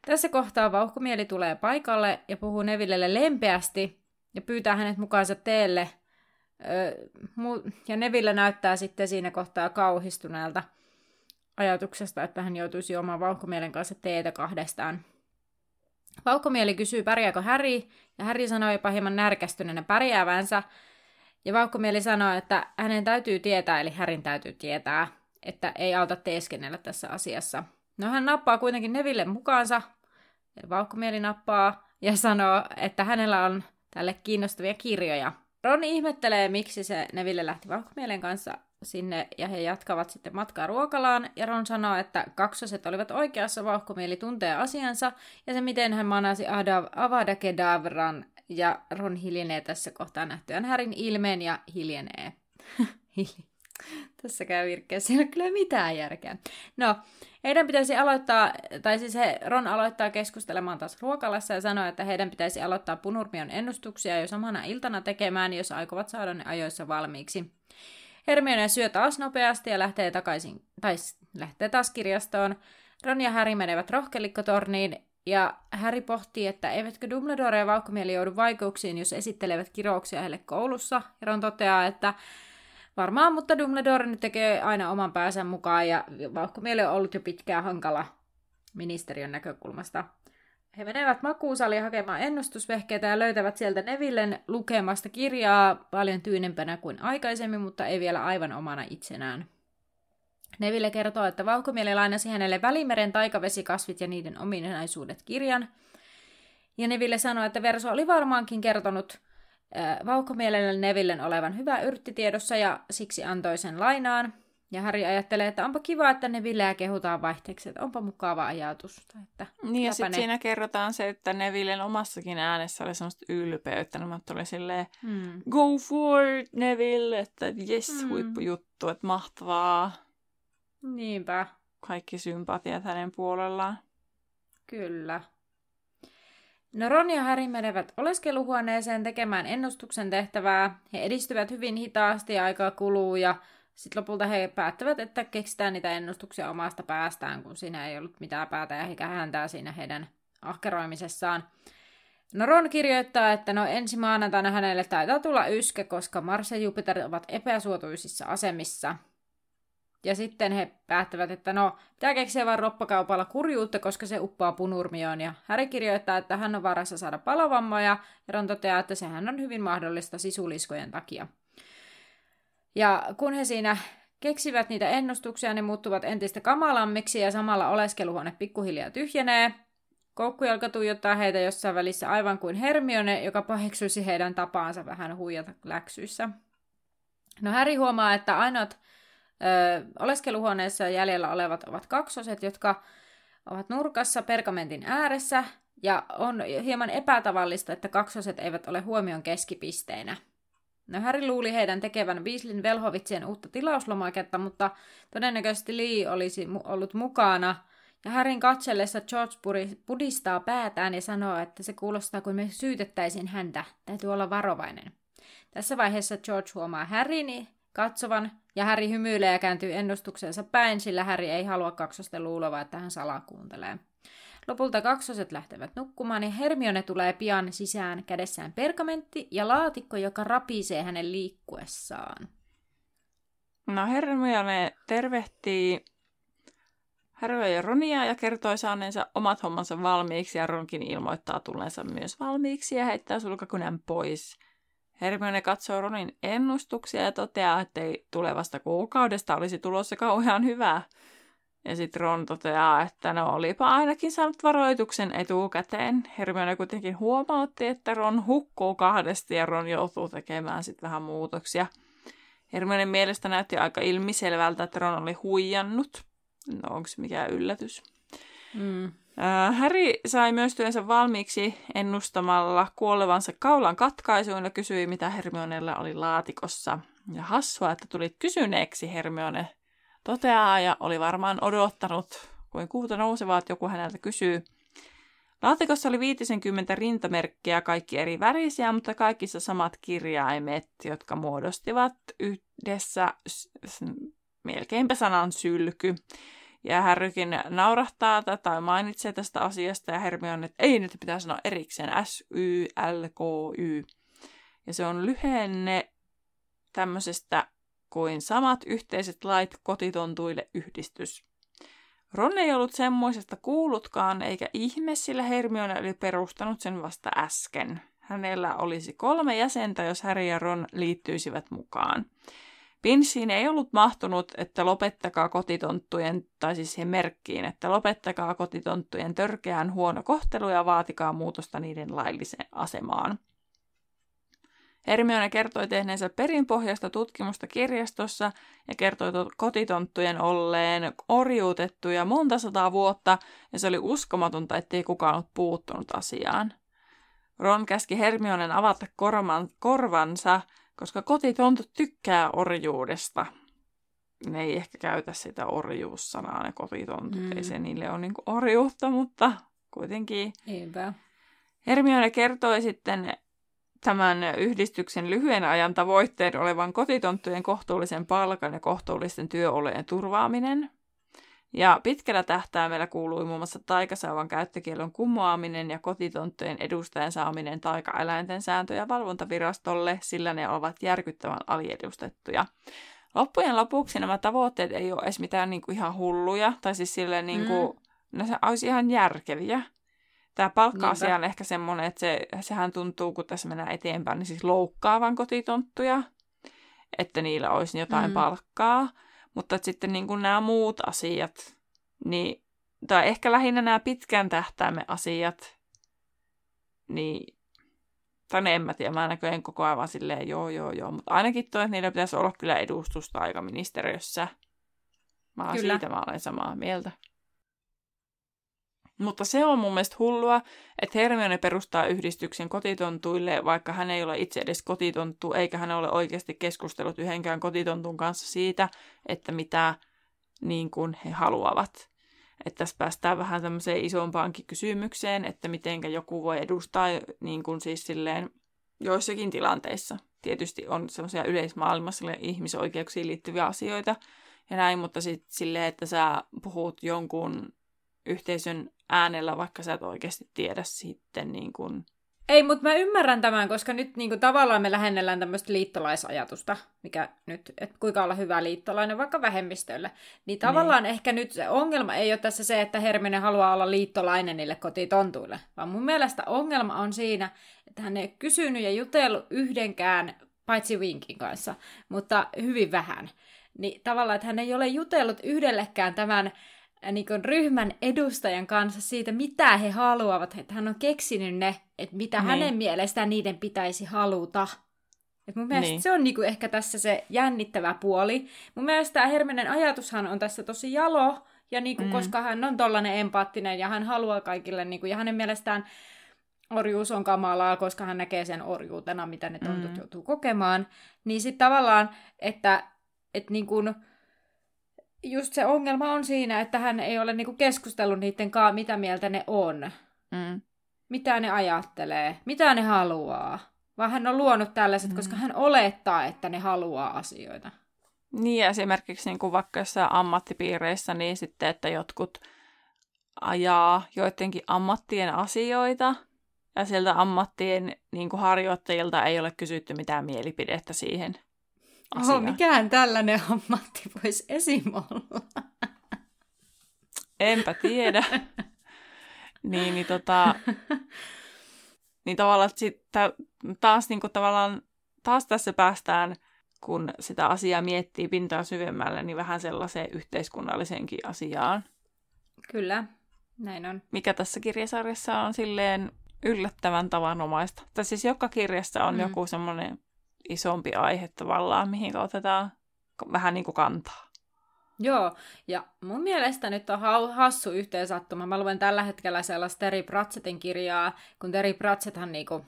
Tässä kohtaa vauhkomieli tulee paikalle ja puhuu Nevillelle lempeästi ja pyytää hänet mukaansa teelle. Ja Neville näyttää sitten siinä kohtaa kauhistuneelta ajatuksesta, että hän joutuisi oman vauhkomielen kanssa teetä kahdestaan. Vauhkomieli kysyy, pärjääkö Harry, ja Harry sanoo jopa hieman närkästyneenä pärjäävänsä. Ja vauhkomieli sanoo, että hänen täytyy tietää, eli Harryn täytyy tietää, että ei auta teeskennellä tässä asiassa. No hän nappaa kuitenkin Neville mukaansa, vauhkomieli nappaa, ja sanoo, että hänellä on tälle kiinnostavia kirjoja. Ron ihmettelee, miksi se Neville lähti vauhkomielen kanssa sinne, ja he jatkavat sitten matkaa ruokalaan, ja Ron sanoo, että kaksoset olivat oikeassa, vauhkomieli tuntee asiansa, ja se miten hän manasi Avada Kedavran, ja Ron hiljenee tässä kohtaa nähtyään Harryn ilmeen ja hiljenee. Tässä käy virkkeessä, ei ole kyllä mitään järkeä. No, heidän pitäisi aloittaa, tai siis Ron aloittaa keskustelemaan taas ruokalassa ja sanoo, että heidän pitäisi aloittaa punurmion ennustuksia jo samana iltana tekemään, jos aikovat saada ne ajoissa valmiiksi. Hermione syö taas nopeasti ja lähtee taas kirjastoon. Ron ja Harry menevät rohkelikkotorniin ja Harry pohtii, että eivätkö Dumbledore ja vauhkomieli joudu vaikeuksiin, jos esittelevät kirouksia heille koulussa. Ron toteaa, että varmaan, mutta Dumbledore nyt tekee aina oman päänsä mukaan ja vauhkomieli on ollut jo pitkään hankala ministeriön näkökulmasta. He menevät makuusaliin hakemaan ennustusvehkeitä ja löytävät sieltä Nevillen lukemasta kirjaa paljon tyynempänä kuin aikaisemmin, mutta ei vielä aivan omana itsenään. Neville kertoo, että vauhkomieli lainasi hänelle Välimeren taikavesikasvit ja niiden ominaisuudet kirjan. Ja Neville sanoi, että Verso oli varmaankin kertonut vauhkomielelle Nevillen olevan hyvä yrttitiedossa ja siksi antoi sen lainaan. Ja Harry ajattelee, että onpa kiva, että Nevilleä kehutaan vaihteeksi, että onpa mukava ajatus. Että niin ja sitten siinä kerrotaan se, että Nevillen omassakin äänessä oli semmoista ylpeyttä. No mä tulin silleen, go for it, Neville, että jes, huippujuttu, että mahtavaa. Niinpä. Kaikki sympatiat hänen puolellaan. Kyllä. No Ron ja Harry menevät oleskeluhuoneeseen tekemään ennustuksen tehtävää. He edistyvät hyvin hitaasti ja aikaa kuluu ja sitten lopulta he päättävät, että keksitään niitä ennustuksia omasta päästään, kun siinä ei ollut mitään päätä eikä häntää siinä heidän ahkeroimisessaan. No Ron kirjoittaa, että ensi maanantaina hänelle taitaa tulla yskä, koska Mars ja Jupiter ovat epäsuotuisissa asemissa. Ja sitten he päättävät, että pitää keksiä vaan roppakaupalla kurjuutta, koska se uppaa punurmioon. Ja Harry kirjoittaa, että hän on varassa saada palovammoja, ja Ron toteaa, että sehän on hyvin mahdollista sisuliskojen takia. Ja kun he siinä keksivät niitä ennustuksia, ne muuttuvat entistä kamalammiksi, ja samalla oleskeluhuone pikkuhiljaa tyhjenee. Koukkujalka tuijottaa heitä jossain välissä aivan kuin Hermione, joka paheksuisi heidän tapaansa vähän huijata läksyissä. No Harry huomaa, että ainoat oleskeluhuoneessa jäljellä olevat ovat kaksoset, jotka ovat nurkassa pergamentin ääressä, ja on hieman epätavallista, että kaksoset eivät ole huomion keskipisteinä. No Harry luuli heidän tekevän Weasleyn velhovitsien uutta tilauslomaketta, mutta todennäköisesti Lee olisi ollut mukana, ja Harryn katsellessa George pudistaa päätään ja sanoo, että se kuulostaa kuin me syytettäisiin häntä, täytyy olla varovainen. Tässä vaiheessa George huomaa Harryni katsovan, ja Harry hymyilee ja kääntyy ennustuksensa päin, sillä Harry ei halua kaksosten luulevaa, että hän salaa kuuntelee. Lopulta kaksoset lähtevät nukkumaan, ja Hermione tulee pian sisään kädessään pergamentti ja laatikko, joka rapisee hänen liikkuessaan. No Hermione tervehtii Harryä ja Ronia ja kertoi saaneensa omat hommansa valmiiksi, ja Ronkin ilmoittaa tulleensa myös valmiiksi ja heittää sulkakunen pois. Hermione katsoo Ronin ennustuksia ja toteaa, ettei tulevasta kuukaudesta olisi tulossa kauhean hyvää. Ja sitten Ron toteaa, että olipa ainakin saanut varoituksen etukäteen. Hermione kuitenkin huomautti, että Ron hukkuu kahdesti ja Ron joutuu tekemään sitten vähän muutoksia. Hermione mielestä näytti aika ilmiselvältä, että Ron oli huijannut. No onko se mikään yllätys? Harry sai myös työnsä valmiiksi ennustamalla kuolevansa kaulan katkaisuun ja kysyi, mitä Hermionella oli laatikossa. Ja hassua, että tulit kysyneeksi, Hermione toteaa ja oli varmaan odottanut, kuin kuuta nousevaa, että joku häneltä kysyy. Laatikossa oli 50 rintamerkkiä, kaikki eri värisiä, mutta kaikissa samat kirjaimet, jotka muodostivat yhdessä melkeinpä sanan sylky. Ja Harrykin naurahtaa tai mainitsee tästä asiasta ja Hermione, että ei nyt pitää sanoa erikseen SYLKY. Ja se on lyhenne tämmöisestä kuin samat yhteiset lait kotitontuille yhdistys. Ron ei ollut semmoisesta kuullutkaan, eikä ihme, sillä Hermione oli perustanut sen vasta äsken. Hänellä olisi 3 jäsentä, jos Harry ja Ron liittyisivät mukaan. Pinssiin ei ollut mahtunut, että lopettakaa kotitonttujen, tai siis he merkkiin, että lopettakaa kotitonttujen törkeään huono kohtelu ja vaatikaa muutosta niiden lailliseen asemaan. Hermione kertoi tehneensä perinpohjaista tutkimusta kirjastossa ja kertoi kotitonttujen olleen orjuutettuja monta sataa vuotta ja se oli uskomatonta, ettei kukaan ollut puuttunut asiaan. Ron käski Hermionen avata korvansa, koska kotitontut tykkää orjuudesta. Ne ei ehkä käytä sitä orjuussanaa, ne kotitontut. Ei se niille ole niin kuin orjuutta, mutta kuitenkin. Eipä. Hermione kertoi sitten tämän yhdistyksen lyhyen ajan tavoitteen olevan kotitonttujen kohtuullisen palkan ja kohtuullisten työolojen turvaaminen. Ja pitkällä tähtäimellä kuului muun muassa taikasauvan käyttökiellon kumoaminen ja kotitonttujen edustajan saaminen taikaeläinten sääntö- ja valvontavirastolle, sillä ne ovat järkyttävän aliedustettuja. Loppujen lopuksi nämä tavoitteet ei ole edes mitään niinku ihan hulluja, tai siis silleen niinku, ne olisi ihan järkeviä. Tämä palkka-asia on ehkä semmoinen, että sehän tuntuu, kun tässä mennään eteenpäin, niin siis loukkaavan kotitonttuja, että niillä olisi jotain palkkaa. Mutta sitten niin kuin nämä muut asiat, niin, tai ehkä lähinnä nämä pitkän tähtäimen asiat, niin, tai ne en mä tiedä, mä näköjään koko ajan vaan silleen joo, mutta ainakin toi, että niillä pitäisi olla kyllä edustusta aikaministeriössä. Siitä mä olen samaa mieltä. Mutta se on mun mielestä hullua, että Hermione perustaa yhdistyksen kotitontuille, vaikka hän ei ole itse edes kotitonttu, eikä hän ole oikeasti keskustellut yhdenkään kotitontun kanssa siitä, että mitä niin kuin he haluavat. Että tässä päästään vähän tämmöiseen isompaankin kysymykseen, että mitenkä joku voi edustaa niin kuin siis silleen joissakin tilanteissa. Tietysti on semmoisia yleismaailmassa ihmisoikeuksiin liittyviä asioita ja näin, mutta sitten silleen, että sä puhut jonkun yhteisön äänellä, vaikka sä et oikeasti tiedä sitten niin kuin. Ei, mutta mä ymmärrän tämän, koska nyt niin kuin, tavallaan me lähennellään tämmöistä liittolaisajatusta, mikä nyt, että kuinka olla hyvä liittolainen vaikka vähemmistölle. Niin tavallaan ehkä nyt se ongelma ei ole tässä se, että Hermione haluaa olla liittolainen niille kotitontuille, vaan mun mielestä ongelma on siinä, että hän ei ole kysynyt ja jutellut yhdenkään, paitsi Winkin kanssa, mutta hyvin vähän. Niin tavallaan, että hän ei ole jutellut yhdellekään tämän niin kuin ryhmän edustajan kanssa siitä, mitä he haluavat. Että hän on keksinyt ne, että mitä hänen mielestään niiden pitäisi haluta. Et mun mielestä se on niin kuin ehkä tässä se jännittävä puoli. Mun mielestä tämä Hermionen ajatushan on tässä tosi jalo, ja niin kuin, koska hän on tollainen empaattinen ja hän haluaa kaikille, niin kuin, ja hänen mielestään orjuus on kamalaa, koska hän näkee sen orjuutena, mitä ne tontut joutuu kokemaan. Niin sitten tavallaan, että niin kuin, just se ongelma on siinä, että hän ei ole niinku keskustellut niiden kanssa, mitä mieltä ne on. Mitä ne ajattelee, mitä ne haluaa. Vaan hän on luonut tällaiset, koska hän olettaa, että ne haluaa asioita. Niin, esimerkiksi niin vaikka jossain ammattipiireissä, niin sitten, että jotkut ajaa joidenkin ammattien asioita, ja sieltä ammattien niin kuin harjoittajilta ei ole kysytty mitään mielipidettä siihen. Oho, mikään tällainen ammatti voisi esim. Olla. Enpä tiedä. Niin tavallaan taas, niin kuin, taas tässä päästään, kun sitä asiaa miettii pintaa syvemmälle, niin vähän sellaiseen yhteiskunnalliseenkin asiaan. Kyllä, näin on. Mikä tässä kirjasarjassa on silleen yllättävän tavanomaista. Tai siis joka kirjassa on joku semmoinen isompi aihe tavallaan, mihin otetaan vähän niin kuin kantaa. Joo, ja mun mielestä nyt on hassu yhteensattuma. Mä luen tällä hetkellä sellaista Terry Pratchettin kirjaa, kun Terry Pratchetthan niinku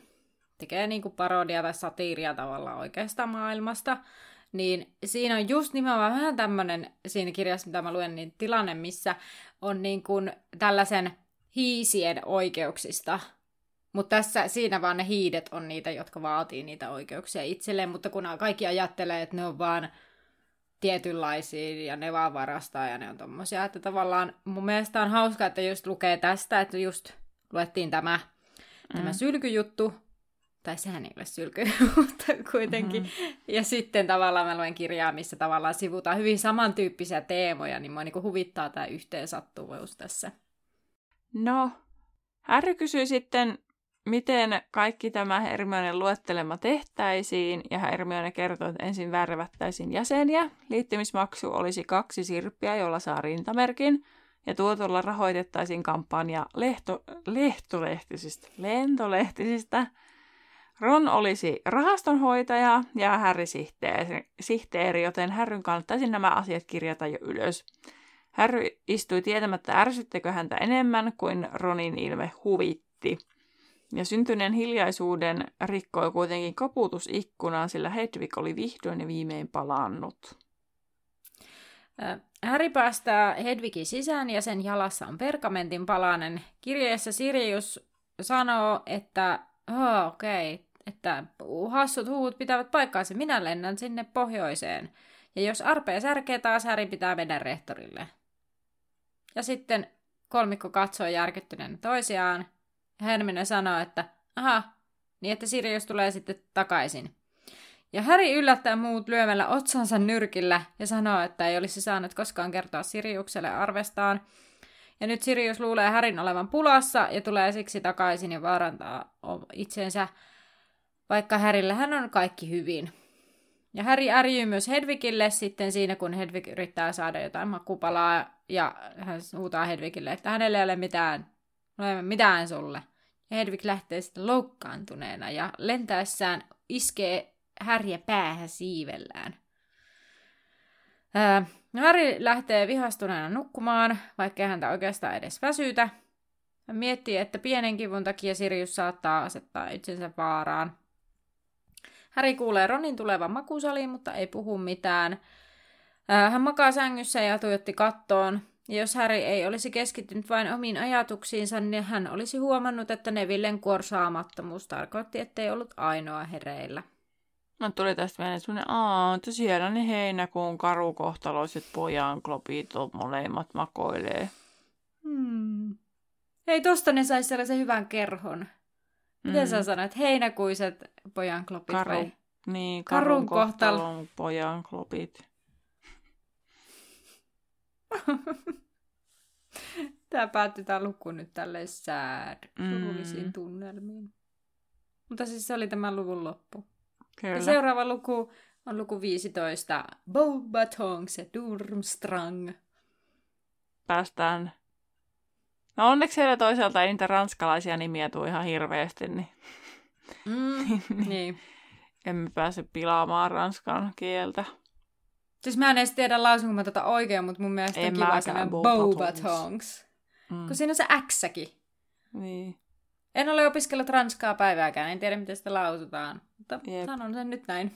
tekee niinku parodia tai satiiria tavallaan oikeasta maailmasta. Niin siinä on just nimenomaan vähän tämmöinen siinä kirjassa, mitä mä luen, niin tilanne, missä on niin kuin tällaisen hiisien oikeuksista. Mutta tässä siinä vaan ne hiidet on niitä, jotka vaatii niitä oikeuksia itselleen, mutta kun kaikki ajattelee, että ne on vaan tietynlaisia ja ne vaan varastaa ja ne on tommosia, että tavallaan mun mielestä on hauskaa, että just lukee tästä, että just luettiin tämä sylkyjuttu, tai sehän ei ole sylky, mutta kuitenkin. Mm-hmm. Ja sitten tavallaan mä luen kirjaa, missä tavallaan sivutaan hyvin samantyyppisiä teemoja, niin mua niinku huvittaa tämä yhteensattuvuus tässä. No, Harry kysyi sitten, miten kaikki tämä Hermionen luettelema tehtäisiin, ja Hermione kertoi, että ensin värvättäisiin jäseniä. Liittymismaksu olisi 2 sirppiä, jolla saa rintamerkin, ja tuotolla rahoitettaisiin kampanja lentolehtisistä. Ron olisi rahastonhoitaja ja Harry sihteeri, joten Harryn kannattaisi nämä asiat kirjata jo ylös. Harry istui tietämättä, ärsyttekö häntä enemmän kuin Ronin ilme huvitti. Ja syntyneen hiljaisuuden rikkoi kuitenkin koputus ikkunaan, sillä Hedvig oli vihdoin ja viimein palannut. Harry päästää Hedvigin sisään ja sen jalassa on pergamentin palanen. Kirjeessä Sirius sanoo, että että hassut huhut pitävät paikkaansa, minä lennän sinne pohjoiseen. Ja jos arpea särkee taas, Harry pitää mennä rehtorille. Ja sitten kolmikko katsoo järkyttyneenä toisiaan. Hermione sanoo, että niin että Sirius tulee sitten takaisin. Ja Harry yllättää muut lyömällä otsansa nyrkillä ja sanoo, että ei olisi saanut koskaan kertoa Siriukselle arvestaan. Ja nyt Sirius luulee Harryn olevan pulassa ja tulee siksi takaisin ja vaarantaa itsensä, vaikka Harryllähän on kaikki hyvin. Ja Harry ärjyy myös Hedvigille sitten siinä, kun Hedvig yrittää saada jotain makupalaa ja hän huutaa Hedvigille, että hänellä ei ole mitään sulle. Ja Hedvig lähtee sitten loukkaantuneena ja lentäessään iskee Harryä päähän siivellään. Harry lähtee vihastuneena nukkumaan, vaikkei häntä oikeastaan edes väsytä. Hän miettii, että pienen kivun takia Sirius saattaa asettaa itsensä vaaraan. Harry kuulee Ronin tulevan makusaliin, mutta ei puhu mitään. Hän makaa sängyssä ja tuijotti kattoon. Ja jos Harry ei olisi keskittynyt vain omiin ajatuksiinsa, niin hän olisi huomannut, että Nevillen kuorsaamattomuus tarkoitti, ettei ollut ainoa hereillä. No tuli tästä mieleen sellainen, että siellä ne heinäkuun karukohtaloiset pojan klopit molemmat makoilee. Hei, tosta ne saisi sellaisen hyvän kerhon. Miten sä sanoit? Heinäkuiset pojan klopit vai? Niin, karunkohtalon pojan klopit. Tää päättyi tää luku nyt tälleen surullisiin tunnelmiin. Mutta siis se oli tämän luvun loppu. Kyllä. Ja seuraava luku on luku 15. Beauxbatons ja Durmstrang. Päästään. No onneksi siellä toisaalta ei niitä ranskalaisia nimiä tule ihan hirveästi, niin... niin. Emme pääse pilaamaan ranskan kieltä. Siis mä en edes tiedä lausunko mä tätä oikein, mutta mun mielestä on kiva sanoa Beauxbatons. Kun siinä on se X-säkin. Niin. En ole opiskellut ranskaa päivääkään, en tiedä miten sitä lausutaan. Mutta sanon sen nyt näin.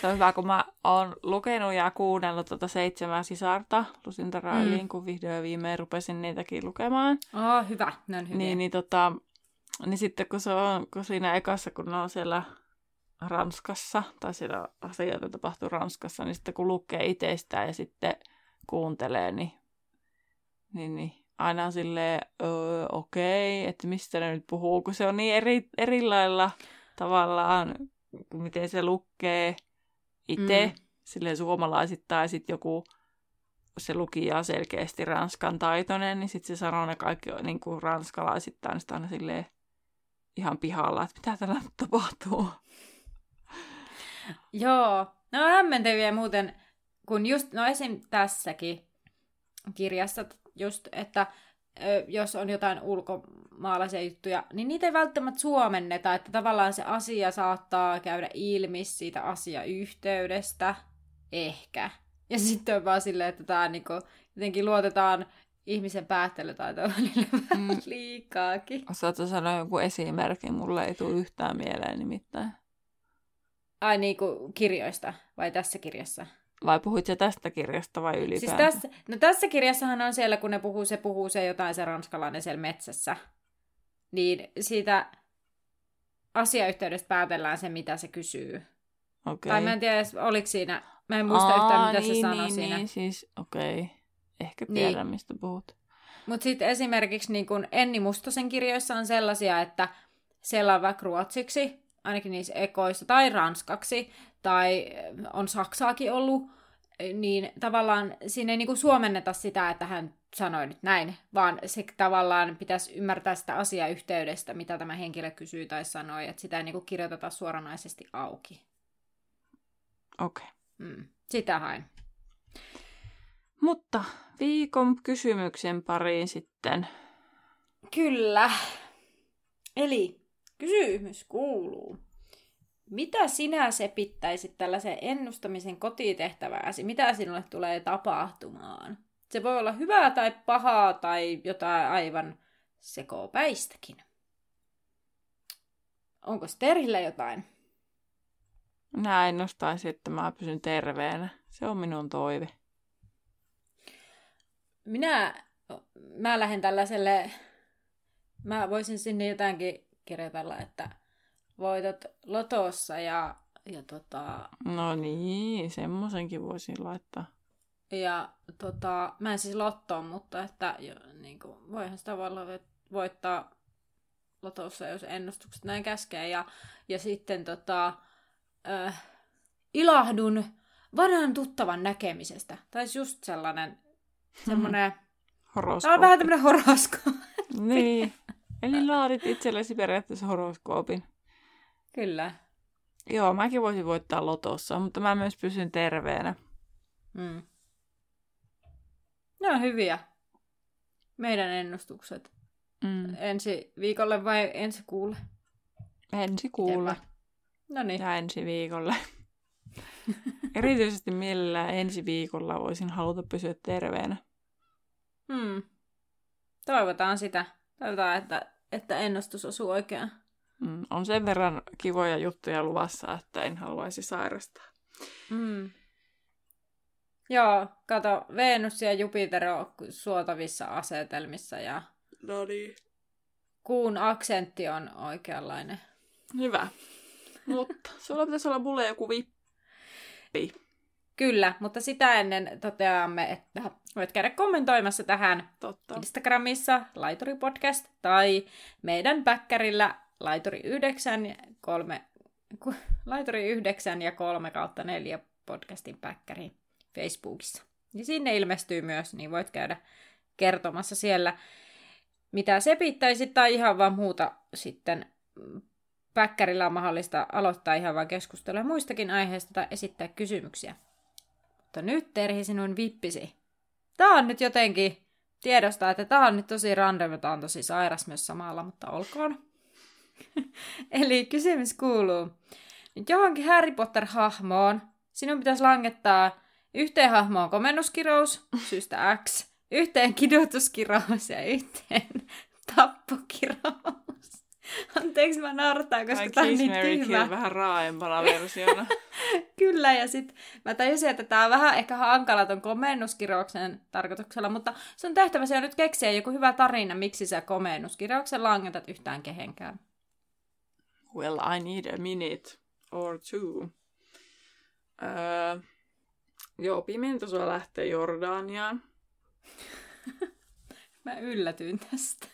Se on hyvä, kun mä oon lukenut ja kuunnellut tuota 7 sisarta Lucinda Railiin, kun vihdoin ja viimein rupesin niitäkin lukemaan. Hyvä, ne on hyviä. Niin sitten kun siinä ekassa, kun ne on siellä Ranskassa, tai siellä asioita tapahtuu Ranskassa, niin sitten kun lukee itsestään ja sitten kuuntelee, niin aina silleen, että mistä ne nyt puhuu, kun se on niin eri lailla tavallaan, miten se lukee itse, silleen suomalaisittain, sitten joku, se lukija selkeästi ranskan taitoinen, niin sitten se sanoo ne kaikki niin kuin ranskalaisittain, sitä aina silleen ihan pihalla, että mitä tällä tapahtuu. Joo, no hämmentäviä muuten, kun just, no esim. Tässäkin kirjassa just, että jos on jotain ulkomaalaisia juttuja, niin niitä ei välttämättä suomenneta, että tavallaan se asia saattaa käydä ilmi siitä asiayhteydestä, ehkä. Ja sitten on vaan silleen, että tämä niinku, jotenkin luotetaan ihmisen päättelytaitoa vähän liikaakin. Osaatko sanoa joku esimerkki? Mulle ei tule yhtään mieleen nimittäin. Ai niin kuin kirjoista vai tässä kirjassa? Vai puhuit se tästä kirjasta vai ylipäätään? Siis tässä kirjassahan on siellä, kun ne puhuu se jotain, se ranskalainen siellä metsässä. Niin siitä asiayhteydestä päätellään se, mitä se kysyy. Okay. Tai mä en tiedä, oliko siinä... Mä en muista yhtään, mitä se sanoi siinä. Niin, siis okei. Okay. Ehkä tiedän, mistä puhut. Mutta sitten esimerkiksi niin kun Enni Mustosen kirjoissa on sellaisia, että siellä on vaikka ruotsiksi, ainakin niissä ekoissa, tai ranskaksi, tai on saksaakin ollut, niin tavallaan siinä ei niin kuin suomenneta sitä, että hän sanoi nyt näin, vaan se tavallaan pitäisi ymmärtää sitä asiayhteydestä, mitä tämä henkilö kysyy tai sanoi, että sitä ei niin kuin kirjoiteta suoranaisesti auki. Okei. Okay. Sitä hain. Mutta viikon kysymyksen pariin sitten. Kyllä. Eli kysymys kuuluu. Mitä sinä sepittäisit tällaisen ennustamisen kotitehtävääsi? Mitä sinulle tulee tapahtumaan? Se voi olla hyvää tai pahaa tai jotain aivan sekopäistäkin. Onko Terhillä jotain? Minä ennustaisin, että mä pysyn terveenä. Se on minun toive. Mä lähden tällaiselle... Mä voisin sinne jotainkin kirjoitella, että voitat lotossa ja No niin, semmoisenkin voisin laittaa. Ja mä en siis lottoon, mutta että niin kuin, voihan sitä voittaa lotossa, jos ennustukset näin käskee. Ja sitten ilahdun vanhan tuttavan näkemisestä. Tai just semmoinen... Horoskooppi. Tämä on vähän tämmöinen horoskooppi. Niin. Eli laadit itsellesi periaatteessa horoskoopin. Kyllä. Joo, mäkin voisin voittaa lotossa, mutta mä myös pysyn terveenä. Mm. Ne on hyviä. Meidän ennustukset. Mm. Ensi viikolle vai ensi kuulle? Ensi kuulle. No niin. Ja ensi viikolle. Erityisesti mielellään ensi viikolla voisin haluta pysyä terveenä. Mm. Toivotaan sitä. Toivotaan, että ennustus osuu oikeaan. On sen verran kivoja juttuja luvassa, että en haluaisi sairastaa. Mm. Joo, kato, Venus ja Jupiter on suotavissa asetelmissa ja kuun aksentti on oikeanlainen. Hyvä. Mutta sulla pitäisi olla mulle joku vippi. Kyllä, mutta sitä ennen toteamme, että voit käydä kommentoimassa tähän Instagramissa Laituri Podcast tai meidän päkkärillä Laituri 9 ja 3/4 podcastin päkkäriin Facebookissa. Ja sinne ilmestyy myös, niin voit käydä kertomassa siellä, mitä sepittäisit tai ihan vaan muuta sitten. Päkkärillä on mahdollista aloittaa ihan vaan keskustelua muistakin aiheista tai esittää kysymyksiä. Mutta nyt Terhi, sinun vippisi. Tää on nyt jotenkin tiedostaa, että tää on nyt tosi random, tää on tosi sairas myös samalla, mutta olkoon. Eli kysymys kuuluu. Nyt johonkin Harry Potter-hahmoon sinun pitäisi langettaa yhteen hahmoon komennuskirous, syystä X, yhteen kidutuskirous ja yhteen tappokirous. Anteeksi, mä naurattaa, koska tämä on niin tyhmä. Vähän raaempana versiona. Kyllä, ja sitten mä tajusin, että tämä on vähän ehkä hankala ton komennuskirjauksen tarkoituksella, mutta sun tehtäväsi on nyt keksiä joku hyvä tarina, miksi sä komennuskirjauksen langetat yhtään kehenkään. Well, I need a minute or two. Pimentosoa lähtee Jordaniaan. Mä yllätyin tästä.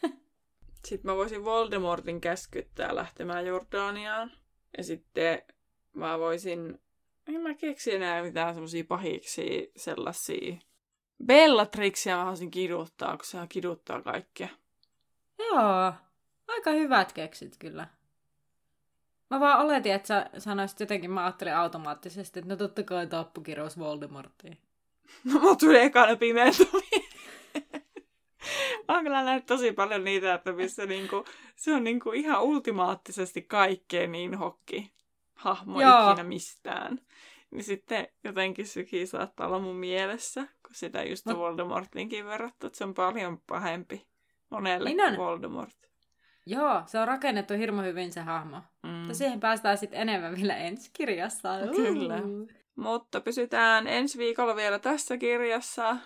Sitten mä voisin Voldemortin käskyttää lähtemään Jordaniaan. Ja sitten mä voisin... En mä keksi enää mitään semmosia pahiksi sellaisia... Bellatrixia mä haluaisin kiduttaa, kun sehän kiduttaa kaikkea. Joo. Aika hyvät keksit kyllä. Mä vaan oletin, että sä sanoisit jotenkin, mä ajattelin automaattisesti, että no totta kai tappukirous Voldemortiin. No mut tuli ekana pimentomiin. Mä oon kyllä nähnyt tosi paljon niitä, että missä niinku, se on niinku ihan ultimaattisesti kaikkein niin hokki hahmo ikinä mistään. Niin sitten jotenkin Syki saattaa olla mun mielessä, kun sitä just Voldemortinkin verrattu, että se on paljon pahempi monelle kuin Voldemort. Joo, se on rakennettu hirmu hyvin se hahmo. Mutta siihen päästään sitten enemmän vielä ensi kirjassa. Kyllä. Mutta pysytään ensi viikolla vielä tässä kirjassa.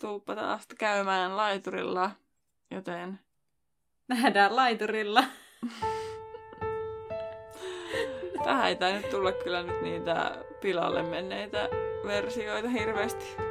Tuuppataan sitten käymään laiturilla, joten... Nähdään laiturilla. Tähän ei nyt tulla kyllä nyt niitä pilalle menneitä versioita hirveästi.